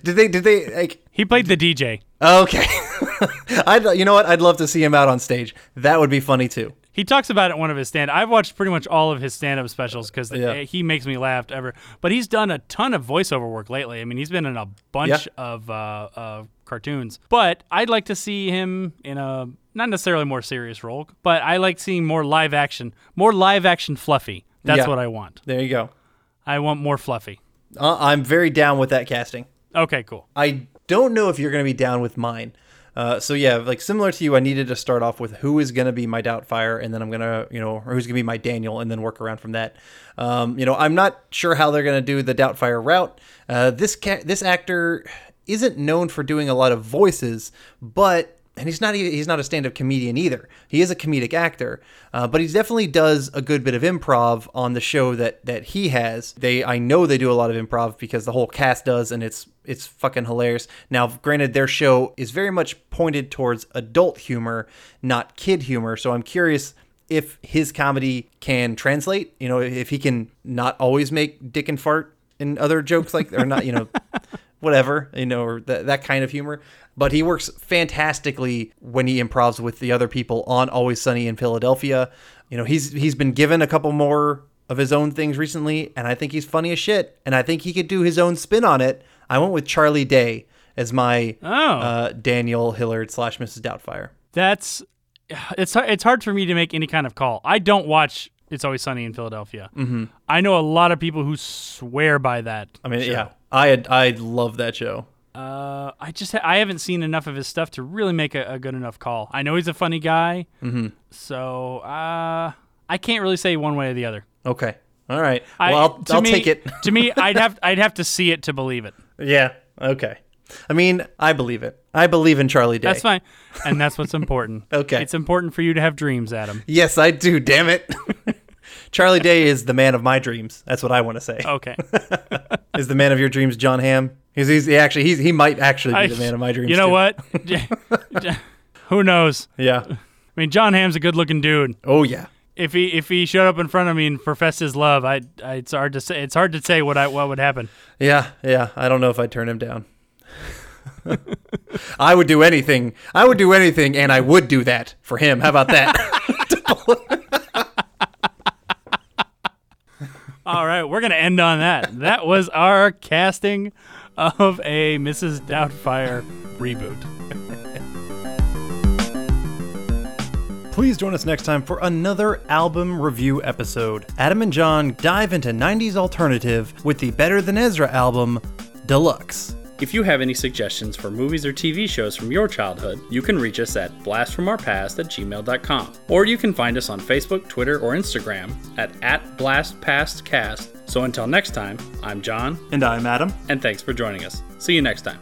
did they? Did they? Like he played the D J. Okay, I'd you know what? I'd love to see him out on stage. That would be funny too. He talks about it in one of his stand. I've watched pretty much all of his stand-up specials because yeah. he makes me laugh ever. But he's done a ton of voiceover work lately. I mean, he's been in a bunch yeah. of uh, uh, cartoons. But I'd like to see him in a not necessarily more serious role, but I like seeing more live action, more live action Fluffy. That's yeah. what I want. There you go. I want more Fluffy. Uh, I'm very down with that casting. Okay, cool. I don't know if you're going to be down with mine. Uh, so yeah, like similar to you, I needed to start off with who is going to be my Doubtfire, and then I'm going to, you know, or who's going to be my Daniel, and then work around from that. Um, you know, I'm not sure how they're going to do the Doubtfire route. Uh, this ca- this actor isn't known for doing a lot of voices, but and he's not he's not a stand-up comedian either. He is a comedic actor, uh, but he definitely does a good bit of improv on the show that that he has. They I know they do a lot of improv because the whole cast does, and it's. It's fucking hilarious. Now, granted, their show is very much pointed towards adult humor, not kid humor. So I'm curious if his comedy can translate, you know, if he can not always make dick and fart and other jokes like or not, you know, whatever, you know, or th- that kind of humor. But he works fantastically when he improvs with the other people on Always Sunny in Philadelphia. You know, he's he's been given a couple more of his own things recently, and I think he's funny as shit. And I think he could do his own spin on it. I went with Charlie Day as my oh. uh, Daniel Hilliard slash Missus Doubtfire. That's it's it's hard for me to make any kind of call. I don't watch It's Always Sunny in Philadelphia. Mm-hmm. I know a lot of people who swear by that. I mean, show. yeah, I had, I love that show. Uh, I just ha- I haven't seen enough of his stuff to really make a, a good enough call. I know he's a funny guy, mm-hmm. so uh, I can't really say one way or the other. Okay, all right. Well, I, I'll, I'll me, take it. To me, I'd have I'd have to see it to believe it. Yeah. Okay. I mean, I believe it. I believe in Charlie Day. That's fine. And that's what's important. Okay. It's important for you to have dreams, Adam. Yes, I do. Damn it. Charlie Day is the man of my dreams. That's what I want to say. Okay. Is the man of your dreams John Hamm? He's, he's he actually he's, he might actually be I, the man of my dreams. You know too. What? Who knows? Yeah. I mean, John Hamm's a good-looking dude. Oh yeah. If he if he showed up in front of me and professed his love, I, I it's hard to say it's hard to say what I what would happen. Yeah, yeah, I don't know if I'd turn him down. I would do anything. I would do anything, and I would do that for him. How about that? All right, we're gonna end on that. That was our casting of a Missus Doubtfire reboot. Please join us next time for another album review episode. Adam and John dive into nineties alternative with the Better Than Ezra album, Deluxe. If you have any suggestions for movies or T V shows from your childhood, you can reach us at blast from our past at gmail dot com. Or you can find us on Facebook, Twitter, or Instagram at, at blastpastcast. So until next time, I'm John. And I'm Adam. And thanks for joining us. See you next time.